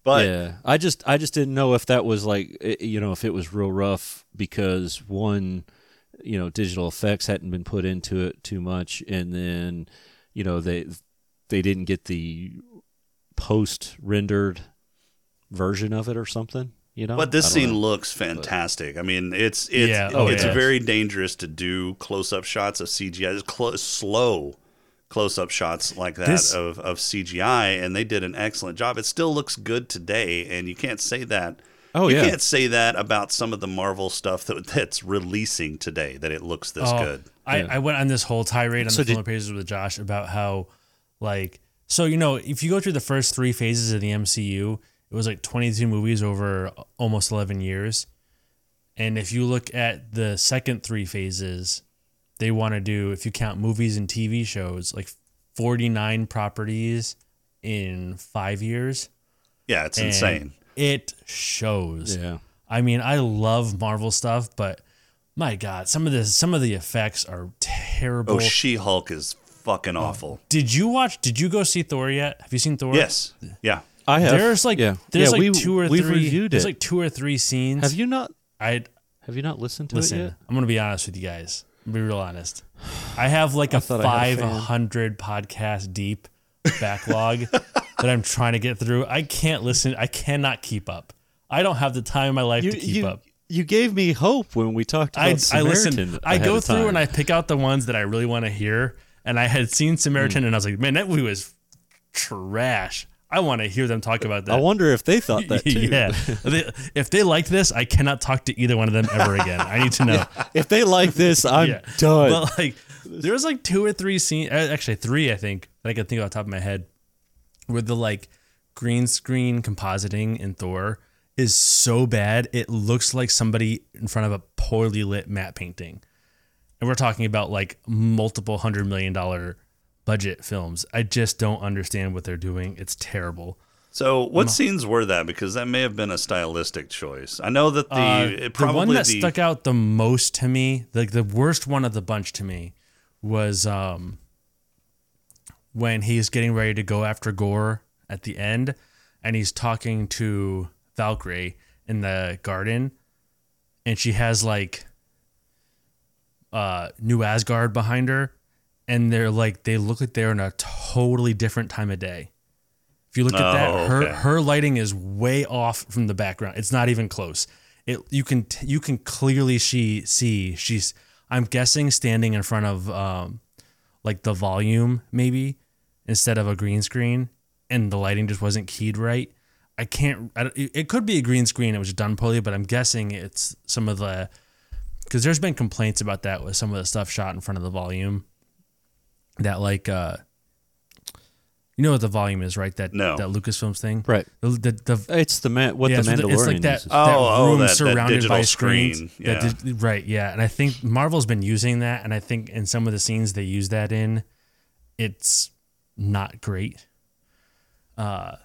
But yeah, I just I just didn't know if that was like you know if it was real rough because one, you know, digital effects hadn't been put into it too much, and then you know they they didn't get the post rendered version of it or something. You know? But this scene know. Looks fantastic. But, I mean, it's it's yeah. oh, it's yeah. very dangerous to do close-up shots of C G I, close, slow close-up shots like that this, of, of C G I, and they did an excellent job. It still looks good today, and you can't say that. Oh, you yeah. can't say that about some of the Marvel stuff that that's releasing today, that it looks this oh, good. I, yeah. I went on this whole tirade on so the did, Film Appraisers with Josh about how, like, so, you know, if you go through the first three phases of the M C U, it was like twenty-two movies over almost eleven years. And if you look at the second three phases, they want to do, if you count movies and T V shows, like forty-nine properties in five years. Yeah, it's and insane. It shows. Yeah. I mean, I love Marvel stuff, but my God, some of the, some of the effects are terrible. Oh, She-Hulk is fucking awful. Did you watch, did you go see Thor yet? Have you seen Thor? Yes. Yeah. I have. There's like yeah. there's yeah, like we, two or we've three reviewed there's it. like two or three scenes. Have you not? I have you not listened to listen, it yet? I'm gonna be honest with you guys. I'm gonna be real honest. I have like I a five hundred podcast deep backlog that I'm trying to get through. I can't listen. I cannot keep up. I don't have the time in my life you, to keep you, up. You gave me hope when we talked about I, Samaritan. I listen. I go through and I pick out the ones that I really want to hear. And I had seen Samaritan, mm. and I was like, man, that movie was trash. I want to hear them talk about that. I wonder if they thought that too. Yeah. If they liked this, I cannot talk to either one of them ever again. I need to know. Yeah. If they like this, I'm yeah. done. But like, there was like two or three scenes, actually three, I think, that I could think off the top of my head, where the like green screen compositing in Thor is so bad, it looks like somebody in front of a poorly lit matte painting. And we're talking about like multiple hundred million dollar budget films. I just don't understand what they're doing. It's terrible. So what um, scenes were that? Because that may have been a stylistic choice. I know that the uh, it probably the one that the, stuck out the most to me, like the worst one of the bunch to me, was um, when he's getting ready to go after Gore at the end, and he's talking to Valkyrie in the garden, and she has like uh, New Asgard behind her. And they're like, they look like they're in a totally different time of day. If you look at oh, that, her okay. her lighting is way off from the background. It's not even close. It you can you can clearly she see she's I'm guessing standing in front of um like the volume maybe instead of a green screen, and the lighting just wasn't keyed right. I can't. I, it could be a green screen. It was done poorly, but I'm guessing it's some of the because there's been complaints about that with some of the stuff shot in front of the volume. That like, uh, you know what the volume is, right? That no. that Lucasfilm's thing, right? The, the, the, it's the man, what yeah, the Mandalorian. It's like that, that oh, room oh, that, surrounded that by screens, screen. yeah. That di- right? Yeah, and I think Marvel's been using that, and I think in some of the scenes they use that in, it's not great. Uh,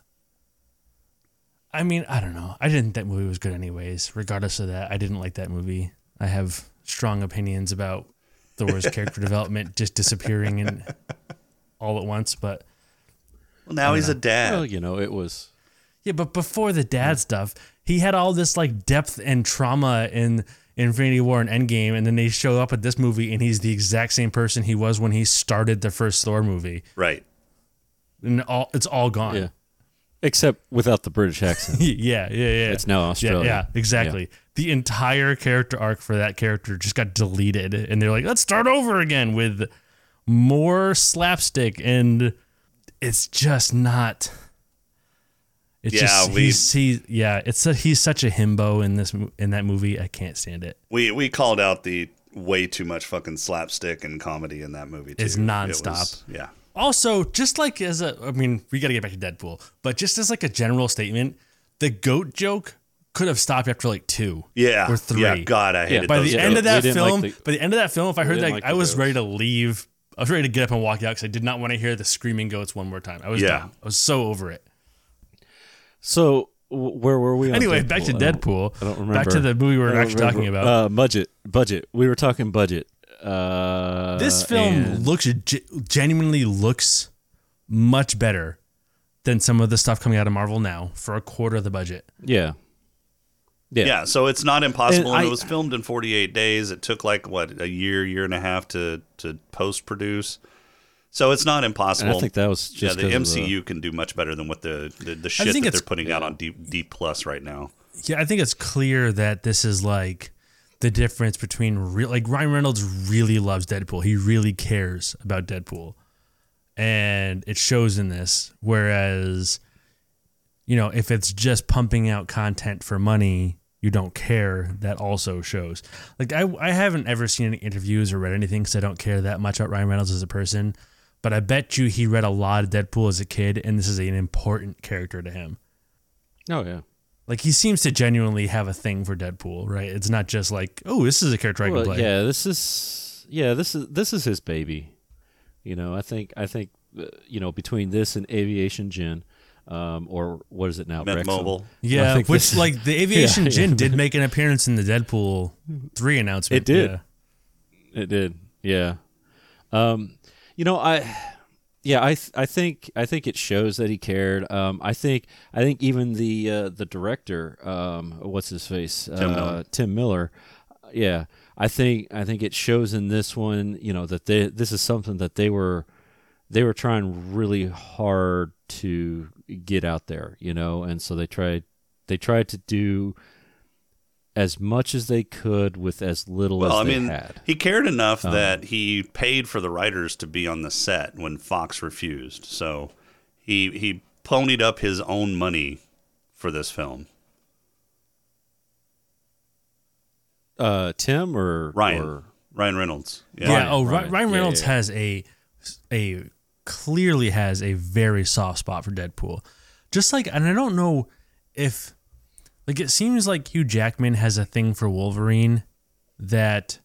I mean, I don't know. I didn't think that movie was good, anyways. Regardless of that, I didn't like that movie. I have strong opinions about Thor's character development just disappearing in all at once, but well, now he's know. a dad. Well, you know, it was yeah, but before the dad yeah. stuff, he had all this like depth and trauma in Infinity War and Endgame, and then they show up at this movie, and he's the exact same person he was when he started the first Thor movie, right? And all it's all gone, yeah. except without the British accent. yeah, yeah, yeah. It's now Australia. Yeah, yeah exactly. Yeah. The entire character arc for that character just got deleted, and they're like, let's start over again with more slapstick, and it's just not. It's yeah, just, we, he's, he, yeah, it's a, he's such a himbo in this in that movie. I can't stand it. We we called out the way too much fucking slapstick and comedy in that movie. Too. It's nonstop. It was, yeah. Also, just like as a, I mean, we got to get back to Deadpool, but just as like a general statement, the goat joke could have stopped after like two, yeah, or three. Yeah, God, I hated yeah, by those the jokes. End of that film. Like the, by the end of that film, if I heard that, like I was goats. ready to leave. I was ready to get up and walk out because I did not want to hear the screaming goats one more time. I was yeah. done. I was so over it. So where were we? On anyway, Deadpool? back to Deadpool. I don't, I don't remember. Back to the movie we were actually remember. talking about. Uh, budget, budget. We were talking budget. Uh, this film and... looks genuinely looks much better than some of the stuff coming out of Marvel now for a quarter of the budget. Yeah, yeah. yeah so it's not impossible. And and I, it was filmed in forty-eight days. It took like what a year, year and a half to to post produce. So it's not impossible. And I think that was just yeah. The M C U the... can do much better than what the the, the shit that they're putting yeah. out on D, D plus right now. Yeah, I think it's clear that this is like. The difference between real, like Ryan Reynolds really loves Deadpool. He really cares about Deadpool, and it shows in this. Whereas, you know, if it's just pumping out content for money, you don't care. That also shows. Like I, I haven't ever seen any interviews or read anything, so I don't care that much about Ryan Reynolds as a person. But I bet you he read a lot of Deadpool as a kid, and this is an important character to him. Oh yeah. Like, he seems to genuinely have a thing for Deadpool, right? It's not just like, oh, this is a character I well, can play. Yeah, this is yeah, this is this is his baby. You know, I think I think you know between this and Aviation Gin, um, or what is it now? Met Mobile. Yeah, which this, like the Aviation yeah, Gin yeah. did make an appearance in the Deadpool three announcement. It did. Yeah. It did. Yeah. Um, you know, I Yeah, I th- I think I think it shows that he cared. Um, I think I think even the uh, the director, um, what's his face, Tim uh, Miller. Tim Miller, yeah, I think I think it shows in this one, you know, that they, this is something that they were they were trying really hard to get out there, you know, and so they tried they tried to do as much as they could with as little well, as they I mean, had. He cared enough um, that he paid for the writers to be on the set when Fox refused. So he he ponied up his own money for this film. Uh, Tim or Ryan? Or? Ryan Reynolds. Yeah. yeah Ryan, oh, Ryan, Ryan Reynolds yeah, yeah. has a a clearly has a very soft spot for Deadpool. Just like, and I don't know if. Like, it seems like Hugh Jackman has a thing for Wolverine that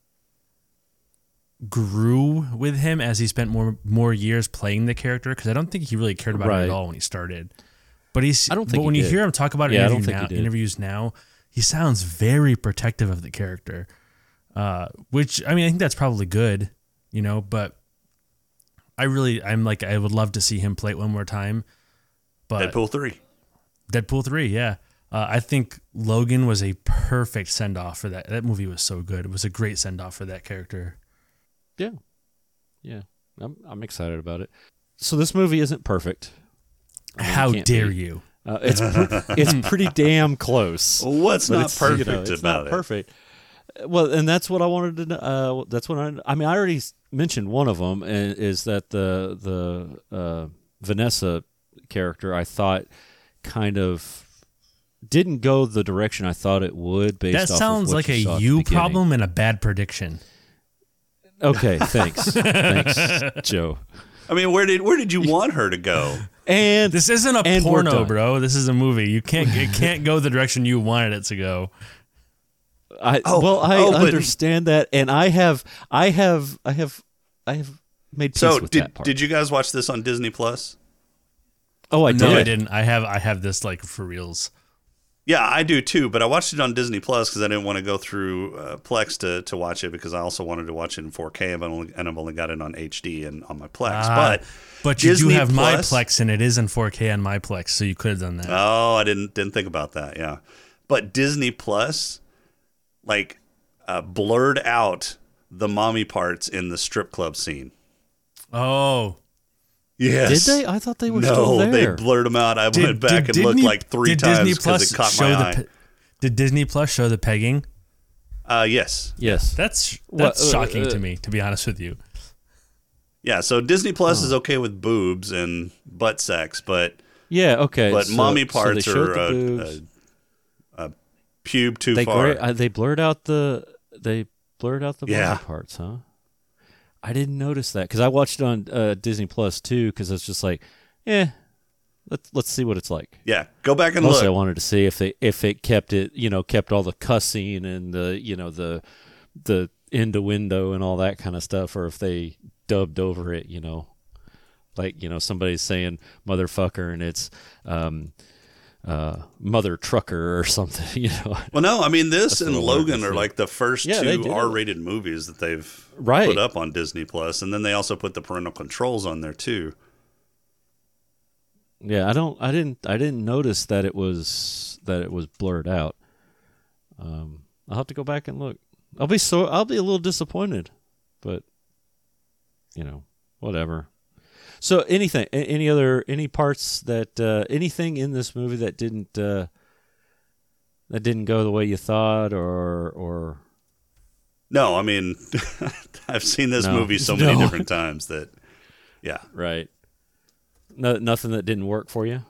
grew with him as he spent more more years playing the character, because I don't think he really cared about right. it at all when he started. But he's I don't think but when he you did. hear him talk about it yeah, in interview now, interviews now, he sounds very protective of the character, uh, which, I mean, I think that's probably good, you know, but I really, I'm like, I would love to see him play it one more time. But Deadpool three. Deadpool three, yeah. Uh, I think Logan was a perfect send-off for that. That movie was so good. It was a great send-off for that character. Yeah. Yeah. I'm I'm excited about it. So this movie isn't perfect. I mean, How dare be. you? Uh, it's pre- it's pretty damn close. Well, what's not perfect you know, it's about not it? perfect. Well, and that's what I wanted to know. Uh, that's what I, I mean, I already mentioned one of them, and is that the, the uh, Vanessa character, I thought, kind of didn't go the direction I thought it would. Based that off sounds of what like you a you problem and a bad prediction. Okay, thanks, thanks, Joe. I mean, where did where did you want her to go? And this isn't a porno, bro. This is a movie. You can't it can't go the direction you wanted it to go. I oh, well, I oh, understand but, that, and I have, I have, I have, I have made peace so with did, that part. Did you guys watch this on Disney Plus? Oh, I did. No, I didn't. I have, I have this like for reals. Yeah, I do too, but I watched it on Disney Plus because I didn't want to go through uh, Plex to, to watch it, because I also wanted to watch it in four K, and, only, and I've only got it on H D and on my Plex. Uh, but but you Disney do have Plus, my Plex, and it is in four K on my Plex, so you could have done that. Oh, I didn't didn't think about that. Yeah, but Disney Plus, like, uh, blurred out the mommy parts in the strip club scene. Oh. Yes. Did they? I thought they were no, still there. No, they blurred them out. I did, went back did, and looked he, like three times because it caught my eye. The, did Disney Plus show the pegging? Uh, yes. Yes. That's that's well, shocking uh, uh, to me, to be honest with you. Yeah, so Disney Plus oh. is okay with boobs and butt sex, but yeah, okay. But so, mommy parts so are a, a, a pube too they far. Gra- uh, they blurred out the they blurred out the yeah. mommy parts, huh? I didn't notice that, because I watched it on uh, Disney Plus too, because it's just like, eh, let's let's see what it's like. Yeah, go back and Mostly look. I wanted to see if they if it kept it, you know, kept all the cussing and the you know the the end to window and all that kind of stuff, or if they dubbed over it, you know, like you know somebody's saying motherfucker and it's um, uh, mother trucker or something, you know. Well, no, I mean this and Logan are like the first yeah, two R-rated movies that they've. Right. Put up on Disney Plus, and then they also put the parental controls on there too. Yeah, I don't, I didn't, I didn't notice that it was that it was blurred out. Um, I'll have to go back and look. I'll be so, I'll be a little disappointed, but you know, whatever. So, anything, any other, any parts that, uh, anything in this movie that didn't, uh, that didn't go the way you thought, or, or. No, I mean, I've seen this no. movie so many no. different times that, yeah. Right. No, nothing that didn't work for you?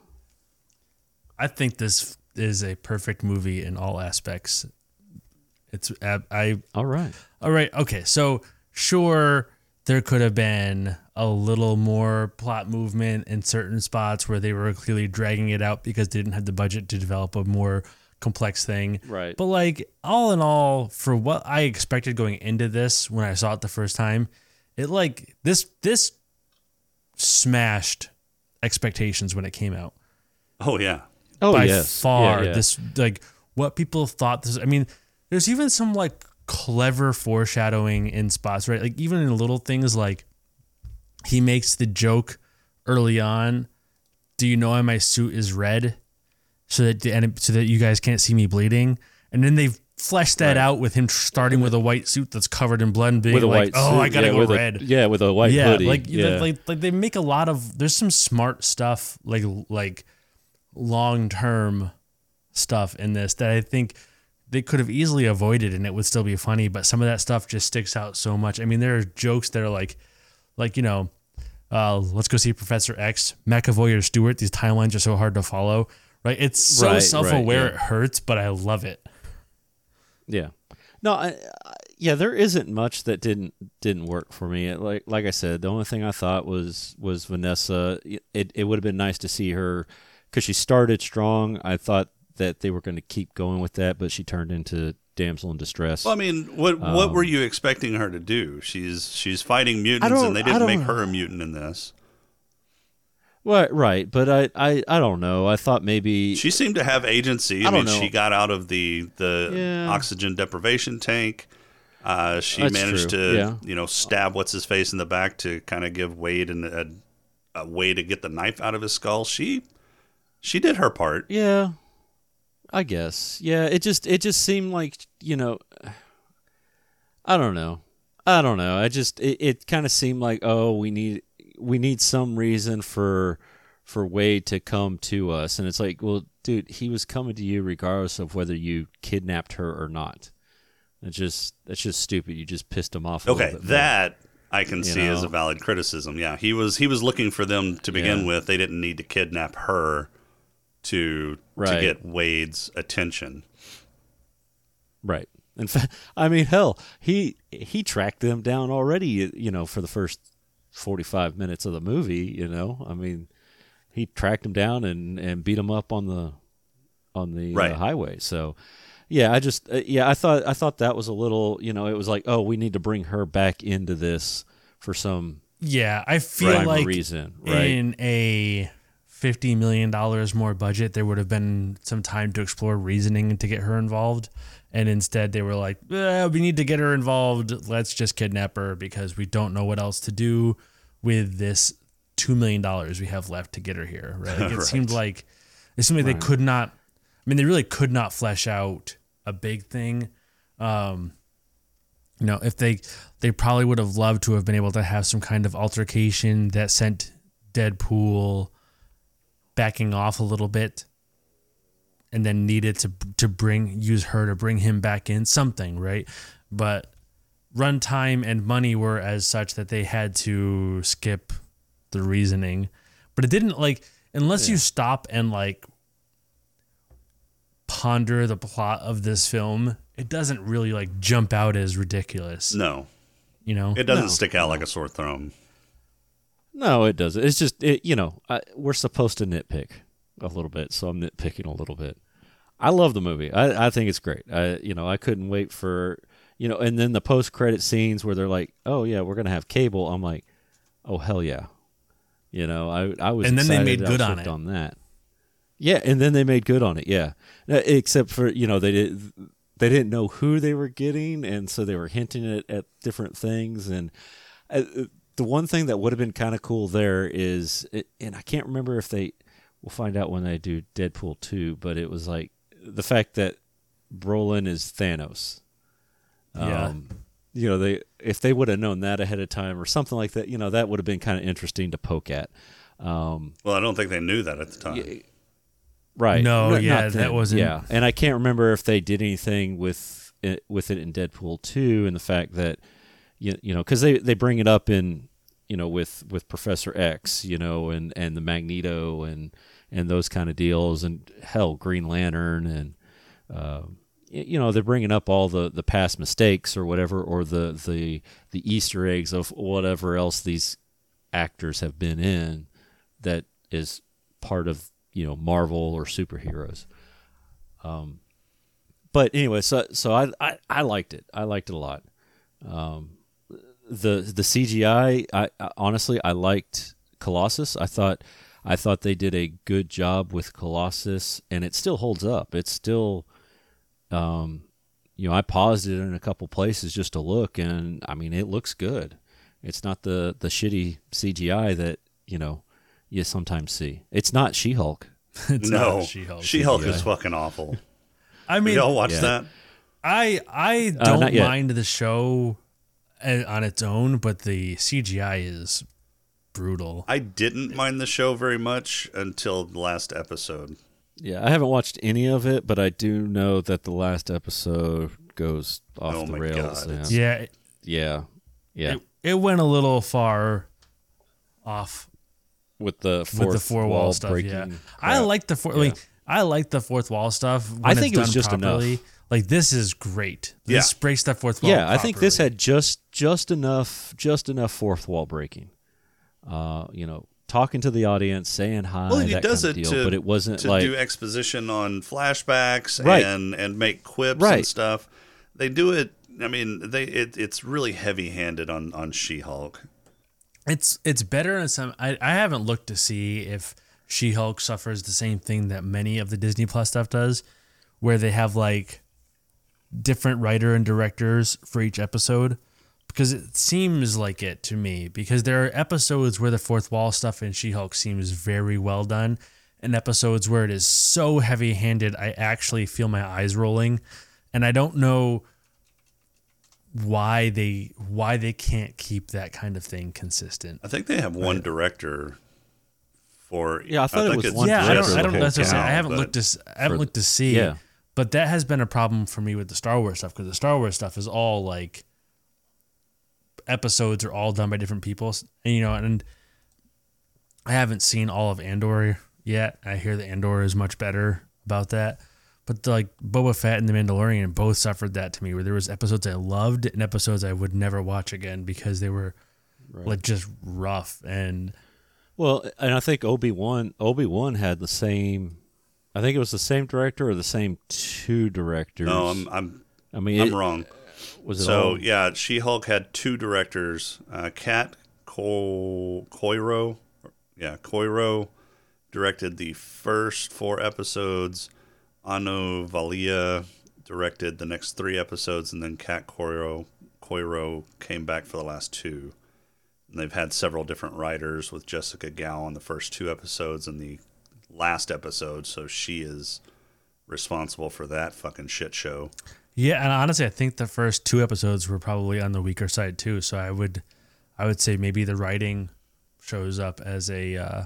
I think this is a perfect movie in all aspects. It's I, I All right. All right, okay. So, sure, there could have been a little more plot movement in certain spots where they were clearly dragging it out because they didn't have the budget to develop a more complex thing, right? But like, all in all, for what I expected going into this when I saw it the first time, it like this this smashed expectations when it came out. Oh yeah, oh by yes. far. Yeah, yeah. This like what people thought this. I mean, there's even some like clever foreshadowing in spots, right? Like even in little things, like he makes the joke early on, do you know why my suit is red? So that and so that you guys can't see me bleeding. And then they've fleshed that right. out with him starting with a white suit that's covered in blood and being with like, oh, suit. I gotta yeah, go red. A, yeah, with a white yeah, hoodie. Like, yeah, like, like, like they make a lot of, there's some smart stuff, like like long-term stuff in this that I think they could have easily avoided and it would still be funny, but some of that stuff just sticks out so much. I mean, there are jokes that are like, like, you know, uh, let's go see Professor X, McAvoy or Stewart. These timelines are so hard to follow, right? It's so right, self-aware right, yeah. it hurts, but I love it. Yeah. No, I, I, yeah, there isn't much that didn't didn't work for me. It, like like I said, the only thing I thought was was Vanessa. It, it would have been nice to see her because she started strong. I thought that they were going to keep going with that, but she turned into damsel in distress. Well, I mean, what what um, were you expecting her to do? She's she's fighting mutants, and they didn't make her a mutant in this. Well, right, but I, I, I don't know. I thought maybe she seemed to have agency. I, I mean, know. She got out of the the yeah. oxygen deprivation tank. Uh, she That's managed true. to yeah. you know stab what's his face in the back to kind of give Wade an, a, a way to get the knife out of his skull. She she did her part. Yeah. I guess. Yeah, it just it just seemed like, you know, I don't know. I don't know. I just it, it kind of seemed like, oh, we need we need some reason for for Wade to come to us. And it's like, well, dude, he was coming to you regardless of whether you kidnapped her or not. It's just that's just stupid. You just pissed him off a okay, little bit. Okay, that I can see know? as a valid criticism. Yeah, he was he was looking for them to begin yeah. with. They didn't need to kidnap her. To right. to get Wade's attention, right? In fact, I mean, hell, he he tracked them down already. You know, for the first forty-five minutes of the movie, you know, I mean, he tracked them down and, and beat them up on the on the right. uh, highway. So, yeah, I just uh, yeah, I thought I thought that was a little, you know, it was like, oh, we need to bring her back into this for some yeah, I feel rhyme like reason, right? In a fifty million dollars more budget, there would have been some time to explore reasoning to get her involved. And instead they were like, eh, we need to get her involved. Let's just kidnap her because we don't know what else to do with this two million dollars we have left to get her here. Right? Like it right. seemed like it seemed like right. they could not, I mean, they really could not flesh out a big thing. Um, you know, if they, they probably would have loved to have been able to have some kind of altercation that sent Deadpool backing off a little bit, and then needed to to bring use her to bring him back in something, right? But runtime and money were as such that they had to skip the reasoning. But it didn't like unless yeah. you stop and like ponder the plot of this film, it doesn't really like jump out as ridiculous. No, you know, it doesn't no. stick out like a sore thumb. No, it doesn't. It's just, it, you know, I, we're supposed to nitpick a little bit, so I'm nitpicking a little bit. I love the movie. I, I think it's great. I, you know, I couldn't wait for, you know, and then the post-credit scenes where they're like, oh, yeah, we're going to have cable. I'm like, oh, hell yeah. You know, I I was and then excited they made good on it. on that. Yeah, and then they made good on it, yeah. Except for, you know, they did, they didn't know who they were getting, and so they were hinting at, at different things, and uh, the one thing that would have been kind of cool there is, and I can't remember if they, we'll find out when they do Deadpool two, but it was like the fact that Brolin is Thanos. Yeah. Um, you know, they if they would have known that ahead of time or something like that, you know, that would have been kind of interesting to poke at. Um, well, I don't think they knew that at the time. Yeah, right. No, not, yeah, not that wasn't. Yeah, and I can't remember if they did anything with it, with it in Deadpool two and the fact that, you, you know, because they, they bring it up in, you know, with, with Professor X, you know, and, and the Magneto and, and those kind of deals, and hell, Green Lantern, and uh, you know, they're bringing up all the, the past mistakes or whatever, or the, the the Easter eggs of whatever else these actors have been in that is part of, you know, Marvel or superheroes. Um, but anyway, so so I, I I liked it. I liked it a lot. Um. The the C G I, I, I honestly I liked Colossus. I thought I thought they did a good job with Colossus, and it still holds up. It's still, um, you know, I paused it in a couple places just to look, and I mean, it looks good. It's not the the shitty C G I that, you know, you sometimes see. It's not She-Hulk. It's no, not She-Hulk. She-Hulk is fucking awful. I mean, you don't watch yeah. that. I I don't uh, mind the show on its own, but the C G I is brutal. I didn't mind the show very much until the last episode. Yeah, I haven't watched any of it, but I do know that the last episode goes off oh the my rails. God. Yeah. Yeah. Yeah. It, it went a little far off with the fourth, with the four wall, wall stuff. Yeah. Crap. I like the four, yeah. like I like the fourth wall stuff. When I think it's it was done just properly. Enough. Like, this is great. This yeah. breaks that fourth wall. Yeah, properly. I think this had just just enough just enough fourth wall breaking. Uh, you know, talking to the audience, saying hi. Well, he does it deal, to, but it wasn't to like, do exposition on flashbacks right. and and make quips right. and stuff. They do it. I mean, they it, it's really heavy handed on, on She-Hulk. It's it's better in some. I, I haven't looked to see if She-Hulk suffers the same thing that many of the Disney Plus stuff does, where they have like different writer and directors for each episode, because it seems like it to me, because there are episodes where the fourth wall stuff in She-Hulk seems very well done and episodes where it is so heavy handed. I actually feel my eyes rolling, and I don't know why they, why they can't keep that kind of thing consistent. I think they have one right. director for, yeah, I thought I it was one. Yeah, I don't, I don't, that's what I'm saying. I haven't looked to, I haven't looked to see, yeah. But that has been a problem for me with the Star Wars stuff, because the Star Wars stuff is all like episodes are all done by different people. And, you know, and I haven't seen all of Andor yet. I hear that Andor is much better about that. But the, like Boba Fett and The Mandalorian both suffered that to me, where there was episodes I loved and episodes I would never watch again because they were right. like just rough. And well, and I think Obi-Wan, Obi-Wan had the same... I think it was the same director or the same two directors. No, I'm. I'm I mean, I'm it, wrong. Was it so? All? Yeah, She-Hulk had two directors. Uh, Kat Ko- Koiro, yeah, Koiro directed the first four episodes. Anu Valia directed the next three episodes, and then Kat Koiro Koiro came back for the last two. And they've had several different writers, with Jessica Gao on the first two episodes and the last episode, so she is responsible for that fucking shit show. Yeah, and honestly, I think the first two episodes were probably on the weaker side too. So I would, I would say maybe the writing shows up as a uh,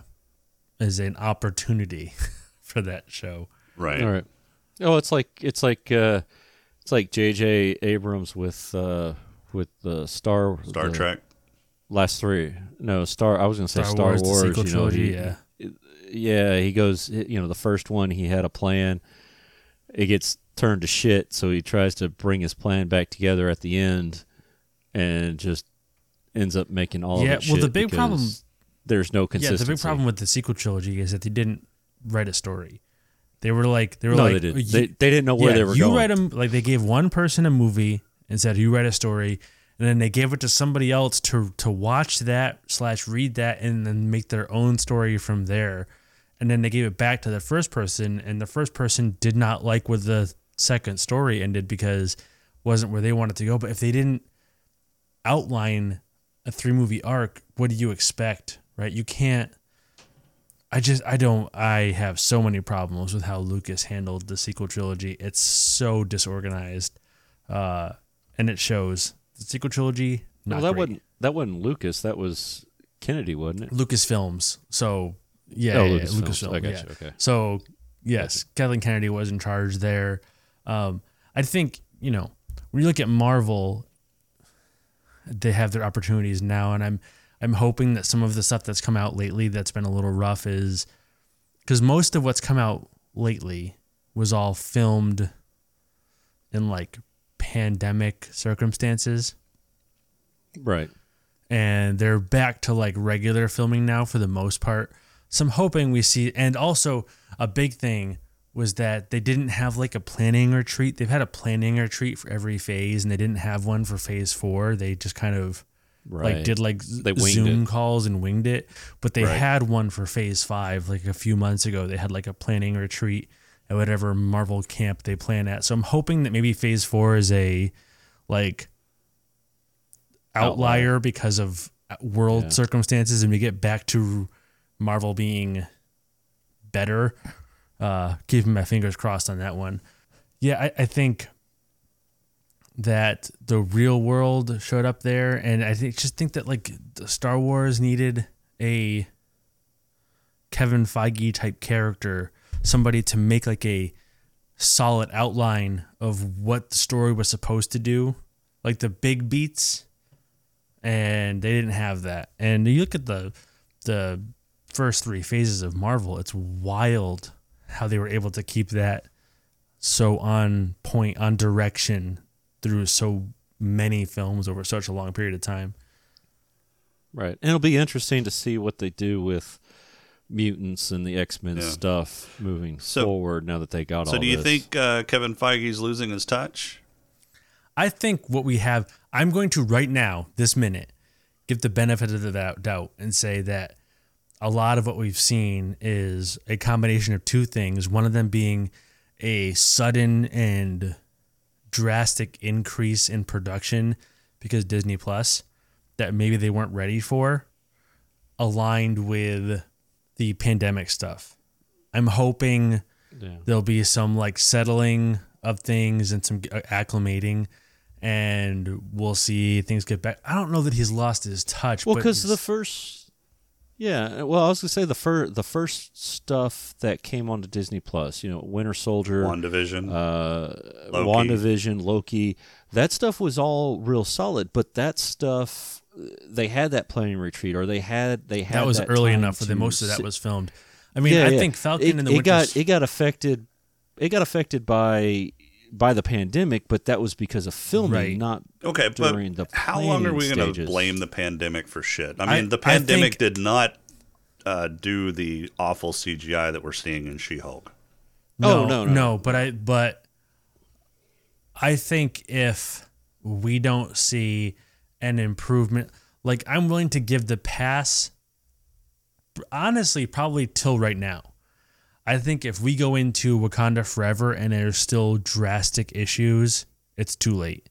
as an opportunity for that show. Right. All right. Oh, it's like it's like uh, it's like J J Abrams with uh, with the Star Star the Trek last three. No, Star. I was going to say Star, Star Wars, Wars the sequel you know, trilogy. He, yeah. Yeah, he goes, you know, the first one, he had a plan. It gets turned to shit, so he tries to bring his plan back together at the end and just ends up making all yeah, of it well, shit the big problem there's no consistency. Yeah, the big problem with the sequel trilogy is that they didn't write a story. They were like... They were no, like, they didn't. You, they, they didn't know where yeah, they were you going. Write them, like, they gave one person a movie and said, you write a story, and then they gave it to somebody else to, to watch that slash read that and then make their own story from there. And then they gave it back to the first person, and the first person did not like where the second story ended because it wasn't where they wanted to go. But if they didn't outline a three-movie arc, what do you expect, right? You can't... I just, I don't, I have so many problems with how Lucas handled the sequel trilogy. It's so disorganized, uh, and it shows. The sequel trilogy, not well, that great. Wasn't, that wasn't Lucas, that was Kennedy, wasn't it? Lucasfilms, so... Yeah, oh, yeah, Lucas yeah, Lucasfilm. I got yeah. you. Okay. So, yes, Kathleen Kennedy was in charge there. Um, I think, you know, when you look at Marvel, they have their opportunities now, and I'm I'm hoping that some of the stuff that's come out lately that's been a little rough is because most of what's come out lately was all filmed in like pandemic circumstances. Right. And they're back to like regular filming now for the most part. So I'm hoping we see, and also a big thing was that they didn't have like a planning retreat. They've had a planning retreat for every phase, and they didn't have one for phase four. They just kind of right. like did like they Zoom calls and winged it. But they right. had one for phase five like a few months ago. They had like a planning retreat at whatever Marvel camp they plan at. So I'm hoping that maybe phase four is a like outlier, outlier because of world yeah. circumstances, and we get back to Marvel being better. Uh, keeping my fingers crossed on that one. Yeah, I, I think that the real world showed up there, and I think, just think that like Star Wars needed a Kevin Feige type character, somebody to make like a solid outline of what the story was supposed to do, like the big beats, and they didn't have that. And you look at the the first three phases of Marvel, it's wild how they were able to keep that so on point, on direction through so many films over such a long period of time. Right. And it'll be interesting to see what they do with mutants and the X-Men yeah. stuff moving so, forward now that they got so all So do you this. think uh, Kevin Feige's losing his touch? I think what we have, I'm going to right now, this minute, give the benefit of the doubt and say that a lot of what we've seen is a combination of two things, one of them being a sudden and drastic increase in production because Disney Plus that maybe they weren't ready for, aligned with the pandemic stuff. I'm hoping yeah. there'll be some like settling of things and some acclimating, and we'll see things get back. I don't know that he's lost his touch. Well, because the first, yeah, well, I was gonna say the fir- the first stuff that came onto Disney Plus, you know, Winter Soldier, WandaVision, uh, Loki. WandaVision, Loki, that stuff was all real solid. But that stuff, they had that planning retreat, or they had they had that was that early enough for them. Most of that was filmed. I mean, yeah, I yeah. think Falcon it, and the it Winter got S- it got affected. It got affected by by the pandemic, but that was because of filming, right. not okay, during but the how long are we going to blame the pandemic for shit? I mean, I, the pandemic think, did not uh, do the awful C G I that we're seeing in She-Hulk. No, oh, no, no, no. But I, but I think if we don't see an improvement, like I'm willing to give the pass, honestly, probably till right now. I think if we go into Wakanda Forever and there's still drastic issues, it's too late.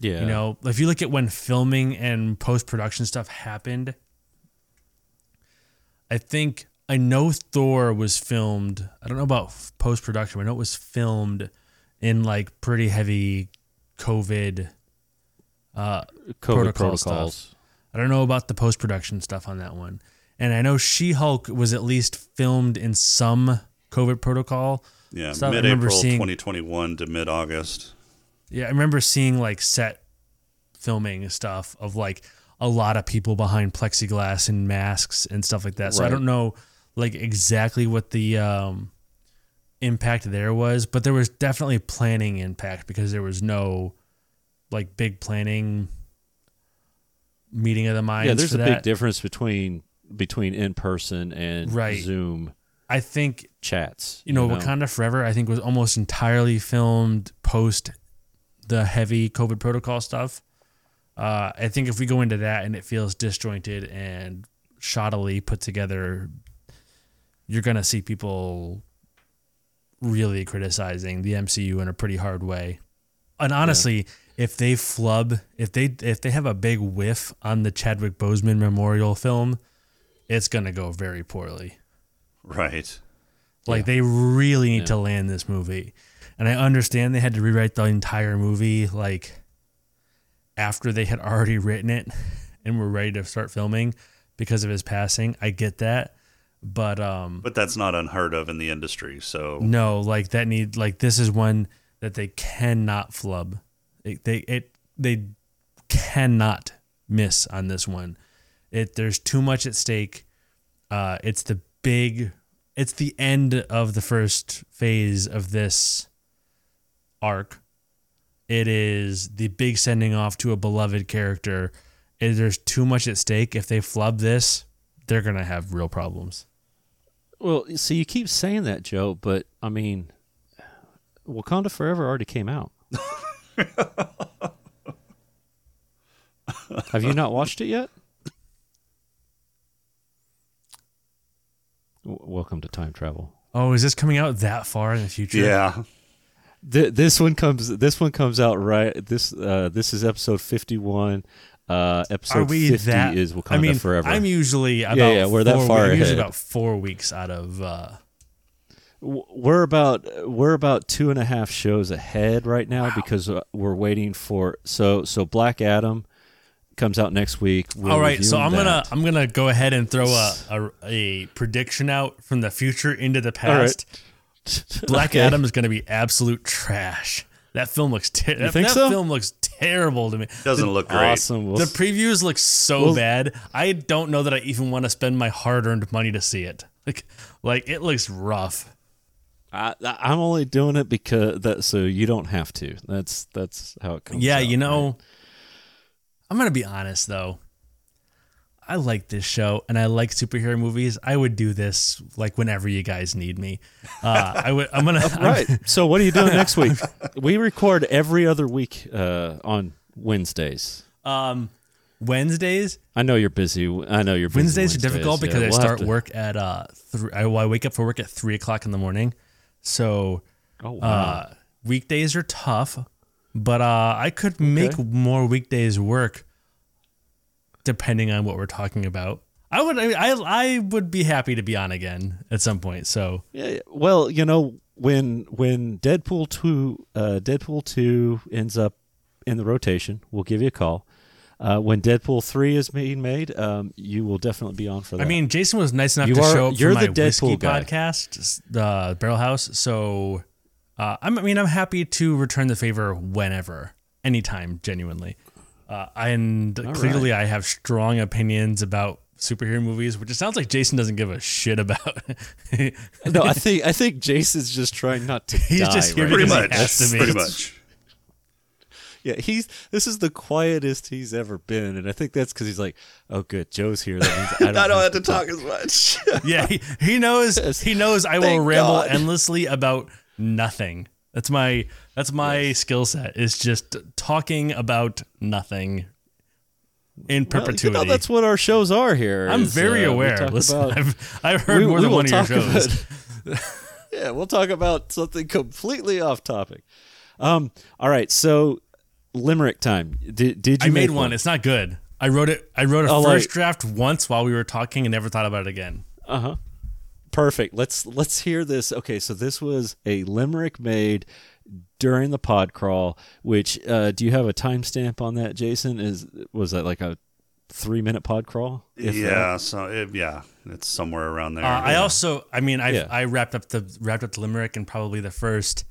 Yeah. You know, if you look at when filming and post-production stuff happened, I think, I know Thor was filmed, I don't know about post-production, but I know it was filmed in like pretty heavy COVID, uh, COVID protocol protocols. Stuff. I don't know about the post-production stuff on that one. And I know She-Hulk was at least filmed in some COVID protocol. Yeah, so mid-April seeing, twenty twenty-one to mid-August. Yeah, I remember seeing like set filming stuff of like a lot of people behind plexiglass and masks and stuff like that. So right. I don't know like exactly what the um, impact there was, but there was definitely planning impact because there was no like big planning meeting of the minds. Yeah, there's for a that. big difference between... between in-person and right. Zoom I think chats. You know, you know, Wakanda Forever, I think, was almost entirely filmed post the heavy COVID protocol stuff. Uh, I think if we go into that and it feels disjointed and shoddily put together, you're going to see people really criticizing the M C U in a pretty hard way. And honestly... Yeah. If they flub, if they if they have a big whiff on the Chadwick Boseman memorial film, it's gonna go very poorly. Right. Like yeah. they really need yeah. to land this movie, and I understand they had to rewrite the entire movie like after they had already written it and were ready to start filming because of his passing. I get that, but um, but that's not unheard of in the industry. So no, like that need like this is one that they cannot flub. It, they it they cannot miss on this one. It there's too much at stake. Uh, it's the big, it's the end of the first phase of this arc. It is the big sending off to a beloved character. It, there's too much at stake. If they flub this, they're gonna have real problems. Well, so you keep saying that, Joe, but I mean, Wakanda Forever already came out. Have you not watched it yet? W- welcome to time travel. Oh, is this coming out that far in the future? Yeah. Th- this one comes. This one comes out right. This uh, this is episode fifty-one Uh, episode fifty that, is Wakanda I mean, Forever. I'm usually about yeah, yeah, we're that far ahead. I'm usually about four weeks out of. Uh, we're about we're about two and a half shows ahead right now wow. because we're waiting for so so Black Adam comes out next week. We're All right, so I'm that. gonna I'm gonna go ahead and throw a, a a prediction out from the future into the past. Right. Black okay. Adam is gonna be absolute trash. That film looks ter- that, that so? film looks terrible to me. Doesn't the, look great. Awesome. We'll, the previews look so we'll, bad. I don't know that I even want to spend my hard-earned money to see it. Like, like it looks rough. I, I'm only doing it because that so you don't have to. That's that's how it comes. Yeah, out, you know. Right? I'm gonna be honest though. I like this show and I like superhero movies. I would do this like whenever you guys need me. Uh, I would. I'm gonna. I'm, right. So what are you doing next week? We record every other week uh, on Wednesdays. Um, Wednesdays. I know you're busy. I know you're busy. Wednesdays, Wednesdays are difficult because yeah, we'll I start to... work at uh. Th- I, well, I wake up for work at three o'clock in the morning. So, oh, wow. uh, weekdays are tough, but uh, I could okay. make more weekdays work. Depending on what we're talking about, I would I I would be happy to be on again at some point. So yeah, well, you know, when when Deadpool two uh, Deadpool two ends up in the rotation, we'll give you a call. Uh, when Deadpool three is being made, um, you will definitely be on for that. I mean, Jason was nice enough you to are, show up for my Deadpool whiskey guy. podcast, the uh, Barrel House. So uh, I'm, I mean, I'm happy to return the favor whenever, anytime, genuinely. Uh, and All clearly right. I have strong opinions about superhero movies, which it sounds like Jason doesn't give a shit about. No, I think I think Jason's just trying not to he's die. Just here pretty much. He pretty much. Yeah, he's. This is the quietest he's ever been, and I think that's because he's like, "Oh, good, Joe's here. That means I don't, I don't have, have to talk, talk as much." Yeah, he, he knows. Yes. He knows I Thank will ramble God. endlessly about nothing. That's my that's my yes. skill set is just talking about nothing in perpetuity. Well, you know, that's what our shows are here. I'm is, very uh, aware. Listen, about, I've, I've heard we, more we than one of your shows. About, yeah, we'll talk about something completely off topic. Um, all right, so limerick time. Did did you I made one? one? It's not good. I wrote it. I wrote a oh, first like, draft once while we were talking and never thought about it again. Uh huh. Perfect. Let's let's hear this. Okay, so this was a limerick made during the pod crawl. Which uh, do you have a timestamp on that, Jason? Is was that like a three minute pod crawl? Yeah. That? So it, yeah, it's somewhere around there. Uh, yeah. I also, I mean, I yeah. I wrapped up the wrapped up the limerick in probably the first.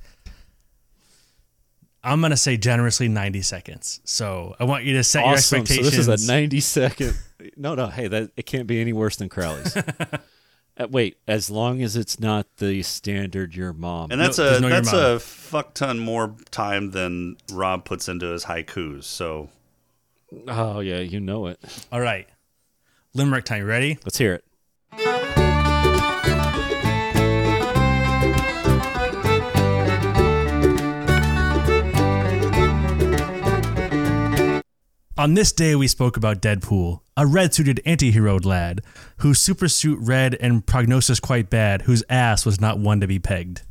I'm gonna say generously ninety seconds. So I want you to set awesome. your expectations. So this is a ninety second. No, no. Hey, that it can't be any worse than Crowley's. Wait, as long as it's not the standard your mom. And that's no, a no that's a fuck ton more time than Rob puts into his haikus. So, oh yeah, you know it. All right, limerick time. Ready? Let's hear it. On this day, we spoke about Deadpool, a red-suited anti-hero lad, whose supersuit red and prognosis quite bad, whose ass was not one to be pegged.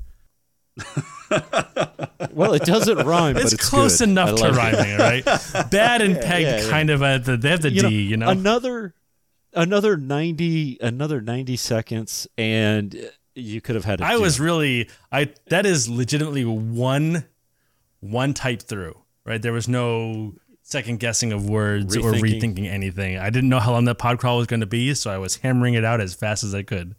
Well, it doesn't rhyme, it's but it's close good. enough to rhyming, right? Bad and yeah, pegged, yeah, yeah. kind of at the they have the you D, know, you know. Another, another ninety, another ninety seconds, and you could have had. A I G. was really, I that is legitimately one, one type through, right? There was no. Second guessing of words rethinking. or rethinking anything. I didn't know how long that pod crawl was going to be, so I was hammering it out as fast as I could.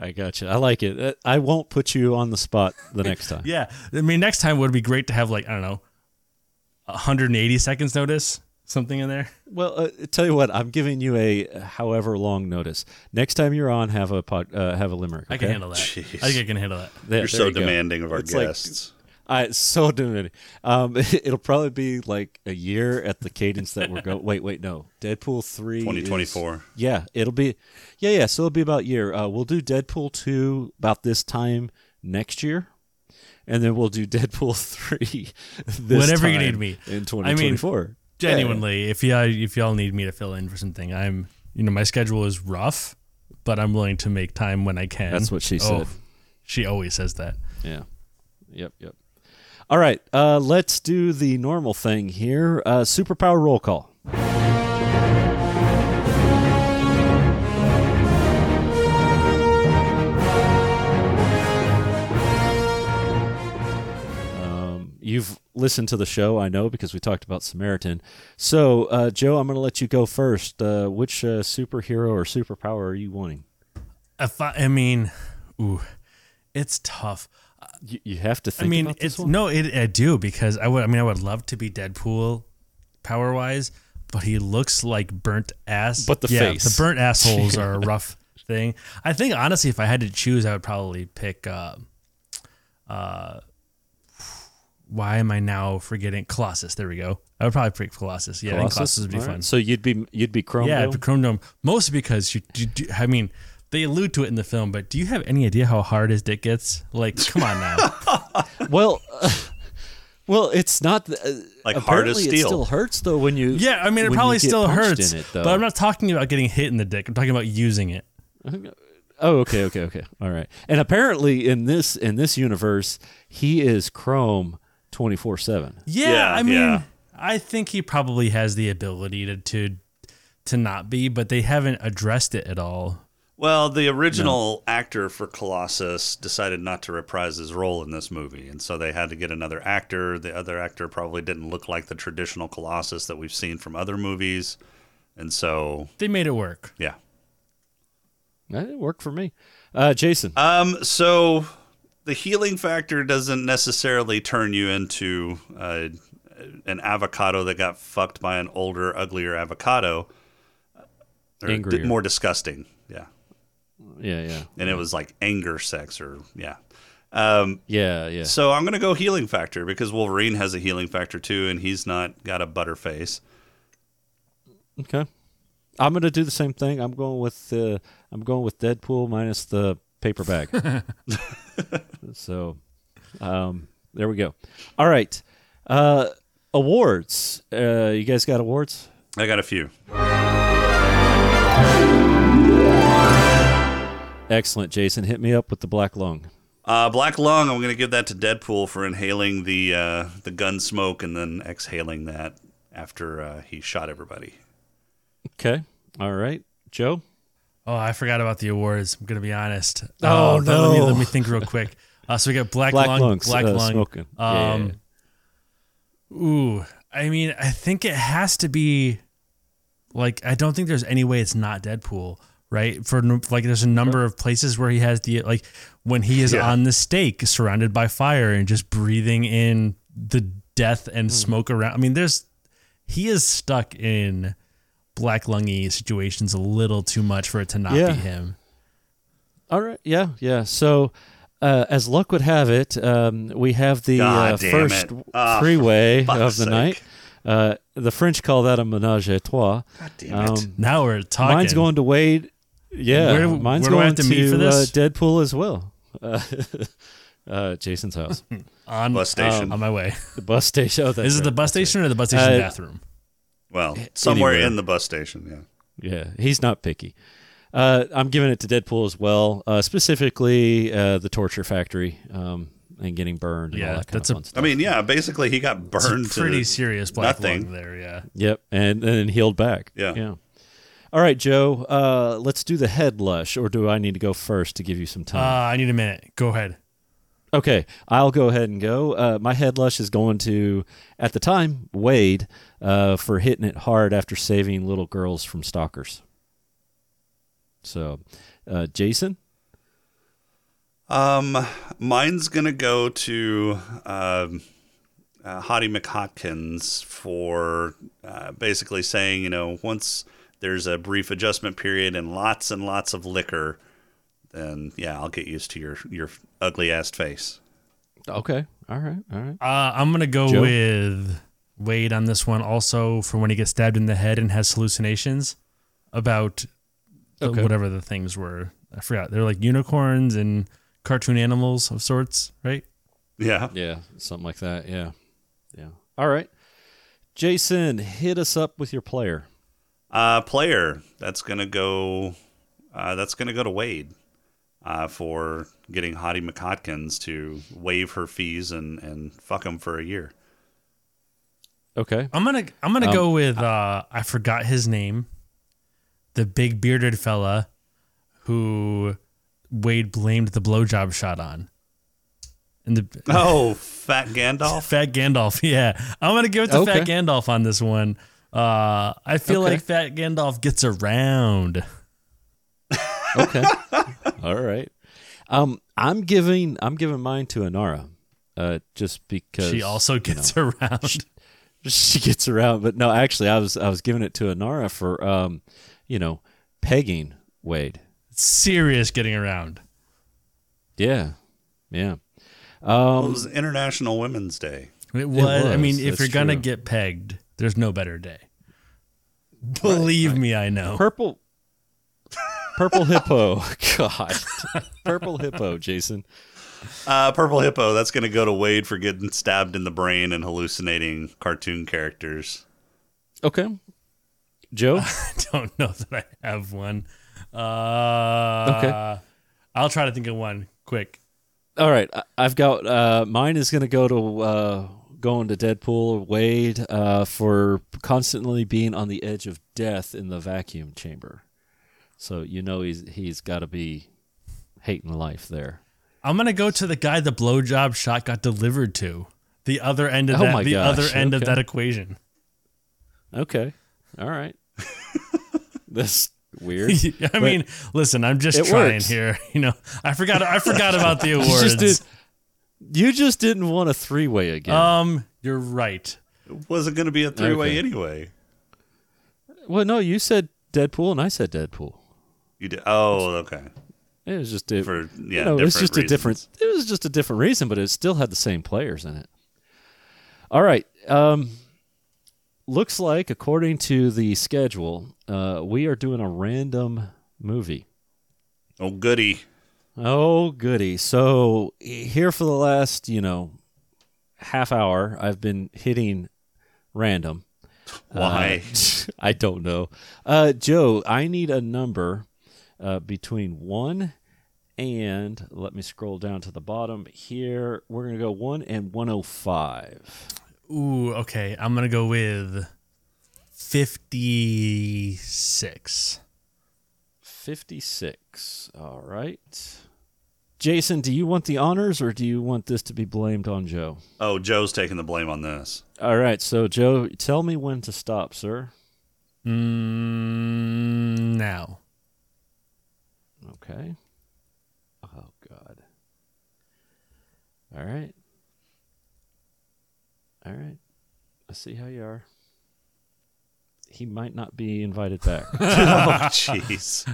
I gotcha. I like it. I won't put you on the spot the next time. Yeah. I mean, next time would be great to have, like, I don't know, one hundred eighty seconds notice, something in there. Well, uh, tell you what, I'm giving you a however long notice. Next time you're on, have a pod, uh, have a limerick. Okay? I can handle that. Jeez. I think I can handle that. There, you're so you demanding go. of our it's guests. Like, I so demanding. Um, it'll probably be like a year at the cadence that we're going. Wait, wait, no. Deadpool three. twenty twenty-four. Is, yeah, it'll be. Yeah, yeah. So it'll be about a year. Uh, we'll do Deadpool two about this time next year. And then we'll do Deadpool three this Whenever time you need me. in twenty twenty-four. I mean, genuinely, yeah. if, y'all, if y'all need me to fill in for something, I'm, you know, my schedule is rough, but I'm willing to make time when I can. That's what she said. Oh, she always says that. Yeah. Yep, yep. All right, uh, let's do the normal thing here. Uh, superpower roll call. you've listened to the show, I know, because we talked about Samaritan. So, uh, Joe, I'm going to let you go first. Uh, which uh, superhero or superpower are you wanting? If I, I mean, ooh, it's tough. You, you have to think. I mean, about this it's one? no, it, I do because I would. I mean, I would love to be Deadpool, power wise, but he looks like burnt ass. But the yeah, face, the burnt assholes are a rough thing. I think honestly, if I had to choose, I would probably pick. Uh, uh, why am I now forgetting Colossus? There we go. I would probably pick Colossus. Yeah, Colossus, Colossus would be All fun. Right. So you'd be you'd be Chrome. Yeah, Dome? I'd be Chrome Dome, mostly because you. you do, I mean. They allude to it in the film, but do you have any idea how hard his dick gets? Like, come on now. well, uh, well, it's not uh, like hard as steel. It still hurts though when you. Yeah, I mean, it probably still hurts. It, but I'm not talking about getting hit in the dick. I'm talking about using it. Oh, okay, okay, okay. All right. And apparently, in this in this universe, he is Chrome twenty-four seven. Yeah, yeah, I mean, yeah. I think he probably has the ability to to to not be, but they haven't addressed it at all. Well, the original no. actor for Colossus decided not to reprise his role in this movie, and so they had to get another actor. The other actor probably didn't look like the traditional Colossus that we've seen from other movies, and so... They made it work. Yeah. It worked for me. Uh, Jason? Um, so, the healing factor doesn't necessarily turn you into uh, an avocado that got fucked by an older, uglier avocado. Or Angrier. More disgusting. Yeah. Yeah, yeah. And it was like anger sex or, yeah. Um, yeah, yeah. So I'm going to go healing factor because Wolverine has a healing factor too, and he's not got a butter face. Okay. I'm going to do the same thing. I'm going with uh, I'm going with Deadpool minus the paper bag. So um, there we go. All right. Uh, awards. Uh, you guys got awards? I got a few. Excellent, Jason. Hit me up with the Black Lung. Uh, Black Lung, I'm going to give that to Deadpool for inhaling the uh, the gun smoke and then exhaling that after uh, he shot everybody. Okay. All right. Joe? Oh, I forgot about the awards. I'm going to be honest. Oh, uh, no. Let me, let me think real quick. Uh, so we got Black, Black Lung, lungs, Black uh, Lung. Smoking. Um, yeah. Ooh. I mean, I think it has to be, like, I don't think there's any way it's not Deadpool. Right, for like, there's a number of places where he has the, like, when he is yeah. on the stake, surrounded by fire and just breathing in the death and mm. smoke around. I mean, there's he is stuck in black lungy situations a little too much for it to not yeah. be him. All right, yeah, yeah. So, uh, as luck would have it, um, we have the uh, first oh, freeway of the sake. night. Uh, the French call that a ménage à trois. God damn it! Um, now we're talking. Mine's going to Wade. Yeah, where, mine's where going to, to uh, Deadpool as well. Uh, uh, Jason's house on bus station um, on my way. The bus station. Oh, is it right. the bus station or the bus station uh, bathroom? Well, somewhere anywhere. in the bus station. Yeah. Yeah, he's not picky. Uh, I'm giving it to Deadpool as well. Uh, specifically, uh, the torture factory um, and getting burned. Yeah, and all that kind that's of fun a, stuff. I mean, yeah, basically he got burned. It's a pretty to serious black lung there. Yeah. Yep, and, and then healed back. Yeah. Yeah. All right, Joe, uh, let's do the head lush, or do I need to go first to give you some time? Uh, I need a minute. Go ahead. Okay, I'll go ahead and go. Uh, my head lush is going to, at the time, Wade, uh, for hitting it hard after saving little girls from stalkers. So, uh, Jason? Um, mine's going to go to... Um Uh, Hottie McHotkins for uh, basically saying, you know, once there's a brief adjustment period and lots and lots of liquor, then yeah, I'll get used to your your ugly ass face. Okay, all right, all right. Uh, I'm gonna go Joe? with Wade on this one, also for when he gets stabbed in the head and has hallucinations about okay. the, whatever the things were. I forgot. They're like unicorns and cartoon animals of sorts, right? Yeah, yeah, something like that. Yeah. Yeah. All right. Jason, hit us up with your player. Uh, player. That's gonna go. Uh, that's gonna go to Wade uh, for getting Hottie McHotkins to waive her fees and, and fuck him for a year. Okay. I'm gonna I'm gonna um, go with uh, I forgot his name, the big bearded fella who Wade blamed the blowjob shot on. And the oh, Fat Gandalf? Fat Gandalf, yeah. I'm going to give it to okay. Fat Gandalf on this one. Uh, I feel okay. like Fat Gandalf gets around. Okay. All right. Um, I'm giving I'm giving mine to Inara, uh, just because she also gets you know, around. She, she gets around, but no, actually, I was I was giving it to Inara for um, you know, pegging Wade. Serious getting around. Yeah, yeah. Um, well, it was International Women's Day. It was. It was. I mean, if That's you're gonna true. get pegged, there's no better day. Believe right, right. me, I know. Purple. Purple Hippo. God. Purple Hippo, Jason. Uh, Purple Hippo. That's going to go to Wade for getting stabbed in the brain and hallucinating cartoon characters. Okay. Joe? I don't know that I have one. Uh, okay. I'll try to think of one quick. All right. I've got uh, mine is going to go to uh, going to Deadpool, Wade, uh, for constantly being on the edge of death in the vacuum chamber. So you know he's he's got to be hating life there. I'm gonna go to the guy the blowjob shot got delivered to. The other end of oh that. The gosh. other end okay. of that equation. Okay. All right. That's weird. I but mean, listen. I'm just trying works. here. You know, I forgot. I forgot about the awards. You just, did, you just didn't want a three-way again. Um, you're right. It wasn't gonna be a three-way okay. anyway. Well, no, you said Deadpool, and I said Deadpool. You did. Oh, okay. It was just a, for yeah, you know, different it's just reasons. a different. It was just a different reason, but it still had the same players in it. All right. Um, looks like, according to the schedule, uh, we are doing a random movie. Oh goody! Oh goody! So here for the last, you know, half hour, I've been hitting random. Why? Uh, I don't know. Uh, Joe, I need a number. Uh, between one and, let me scroll down to the bottom here, we're going to go one and one oh five. Ooh, okay. I'm going to go with fifty-six. fifty-six. All right. Jason, do you want the honors or do you want this to be blamed on Joe? Oh, Joe's taking the blame on this. All right. So, Joe, tell me when to stop, sir. Mm, now. Okay. Oh, God. All right. All right. I see how you are. He might not be invited back. Oh, jeez.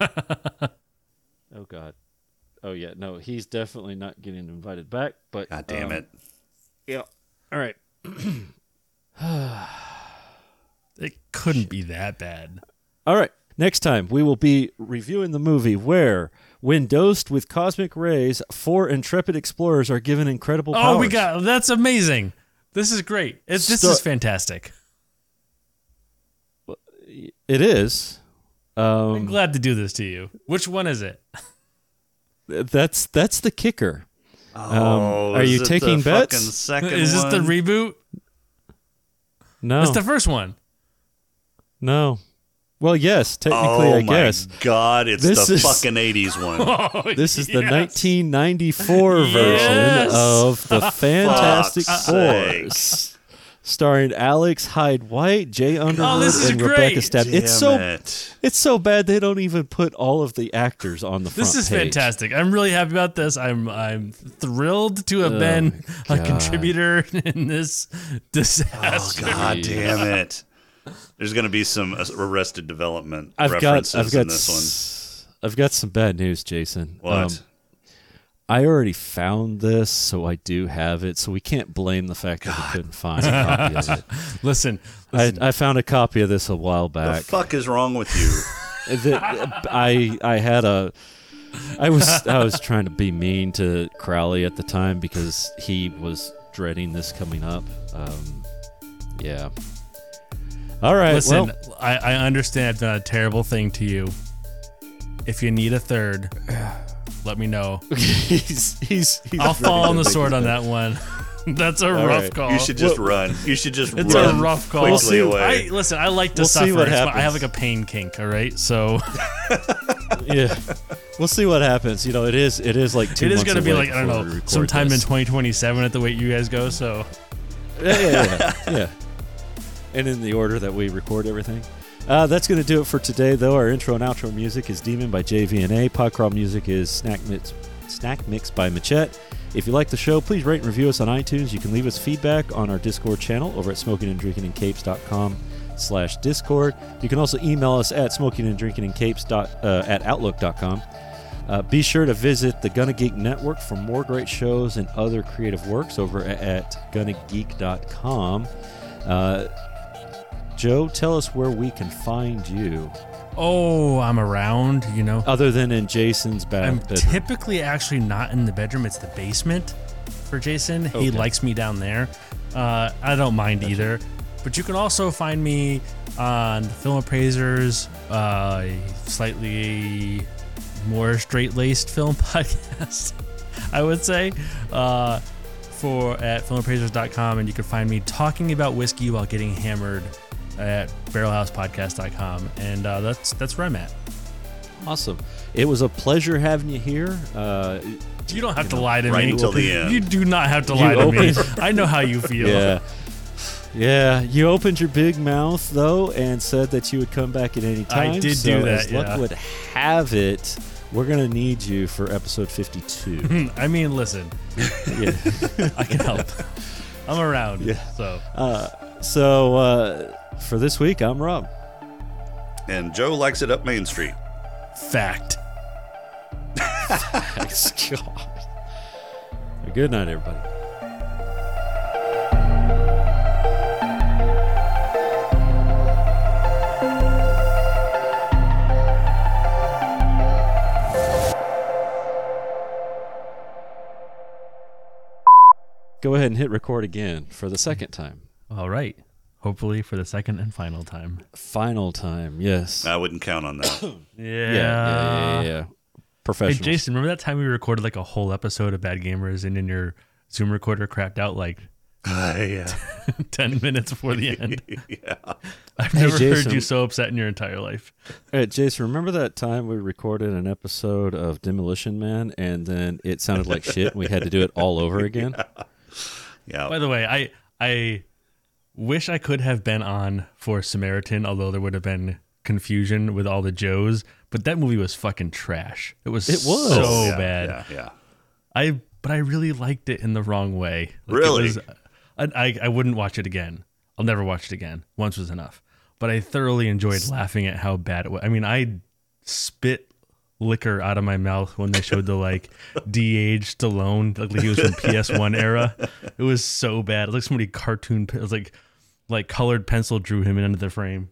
Oh, God. Oh, yeah. No, he's definitely not getting invited back. But God damn um, it. Yeah. All right. It couldn't Shit. be that bad. All right. Next time, we will be reviewing the movie where, when dosed with cosmic rays, four intrepid explorers are given incredible powers. Oh, we got that's amazing. This is great. It's, this Star- is fantastic. It is. Um, I'm glad to do this to you. Which one is it? That's that's the kicker. Oh, um, are you taking bets? Second is this one? The reboot? No. It's the first one. No. Well, yes, technically, oh, I guess. Oh, my God, it's this the is, fucking eighties one. Oh, this is yes. the nineteen ninety-four version yes. of The Fantastic Four, starring Alex Hyde-White, Jay Underwood, oh, and great. Rebecca Stabenow. It's so, it. it's so bad they don't even put all of the actors on the front This is page. fantastic. I'm really happy about this. I'm I'm thrilled to have oh, been God. a contributor in this disaster. Oh, God damn it. There's going to be some Arrested Development I've references got, I've got in this s- one. I've got some bad news, Jason. What? Um, I already found this, so I do have it. So we can't blame the fact God. that we couldn't find a copy of it. Listen, listen. I, I found a copy of this a while back. The fuck is wrong with you? the, I I had a. I was I was trying to be mean to Crowley at the time because he was dreading this coming up. Um, yeah. All right. Listen, well, I, I understand I've done a terrible thing to you. If you need a third, let me know. he's, he's, he's I'll fall on the sword on that one. That's a All rough right. call. You should just well, run. You should just it's run. It's a rough call. We'll see, away. I, listen, I like to we'll suffer. See what happens. I have like a pain kink, all right? So. Yeah. We'll see what happens. You know, it is it is like two months away. It is going to be like, I don't know, sometime this. in twenty twenty-seven at the way you guys go, so. Yeah, yeah, yeah. yeah. And in the order that we record everything. Uh, that's going to do it for today, though. Our intro and outro music is Demon by J V N A. Podcrawl music is Snack Mix, Snack Mix by Machette. If you like the show, please rate and review us on iTunes. You can leave us feedback on our Discord channel over at smokinganddrinkingincapes.com slash Discord. You can also email us at smokinganddrinkingincapes uh, at outlook dot com. Uh, be sure to visit the Gunna Geek Network for more great shows and other creative works over at, at gunna geek dot com. Uh, Joe, tell us where we can find you. Oh, I'm around, you know. Other than in Jason's bed- I'm bedroom. I'm typically actually not in the bedroom. It's the basement for Jason. Okay. He likes me down there. Uh, I don't mind gotcha. either. But you can also find me on Film Appraisers, uh, slightly more straight-laced film podcast, I would say, uh, for at film appraisers dot com. And you can find me talking about whiskey while getting hammered at barrel house podcast dot com. And uh, that's that's where I'm at. Awesome. It was a pleasure having you here. Uh, you don't have you to know, lie to right me. Until the end. You do not have to you lie to me. I know how you feel. Yeah. Yeah, you opened your big mouth, though, and said that you would come back at any time. I did so do that, as yeah. luck would have it, we're going to need you for episode fifty-two. I mean, listen. Yeah. I can help. I'm around. Yeah. So, uh, so uh, for this week, I'm Rob. And Joe likes it up Main Street. Fact. Facts. God. Good night, everybody. Go ahead and hit record again for the second time. All right. Hopefully for the second and final time. Final time, yes. I wouldn't count on that. yeah. Yeah, yeah, yeah, yeah. Professional. Hey, Jason, remember that time we recorded like a whole episode of Bad Gamers and then your Zoom recorder crapped out like uh, yeah. ten minutes before the end? yeah. I've hey, never Jason, heard you so upset in your entire life. Hey, Jason, remember that time we recorded an episode of Demolition Man and then it sounded like shit and we had to do it all over again? Yeah. Yeah. By the way, I I wish I could have been on for Samaritan, although there would have been confusion with all the Joes. But that movie was fucking trash. It was it was so yeah, bad. Yeah, yeah. I but I really liked it in the wrong way. Like really, it was, I, I I wouldn't watch it again. I'll never watch it again. Once was enough. But I thoroughly enjoyed laughing at how bad it was. I mean, I spit liquor out of my mouth when they showed the like de-aged Stallone, like he was from P S one era. It was so bad. It looked like somebody cartoon, it was like like colored pencil drew him into the frame.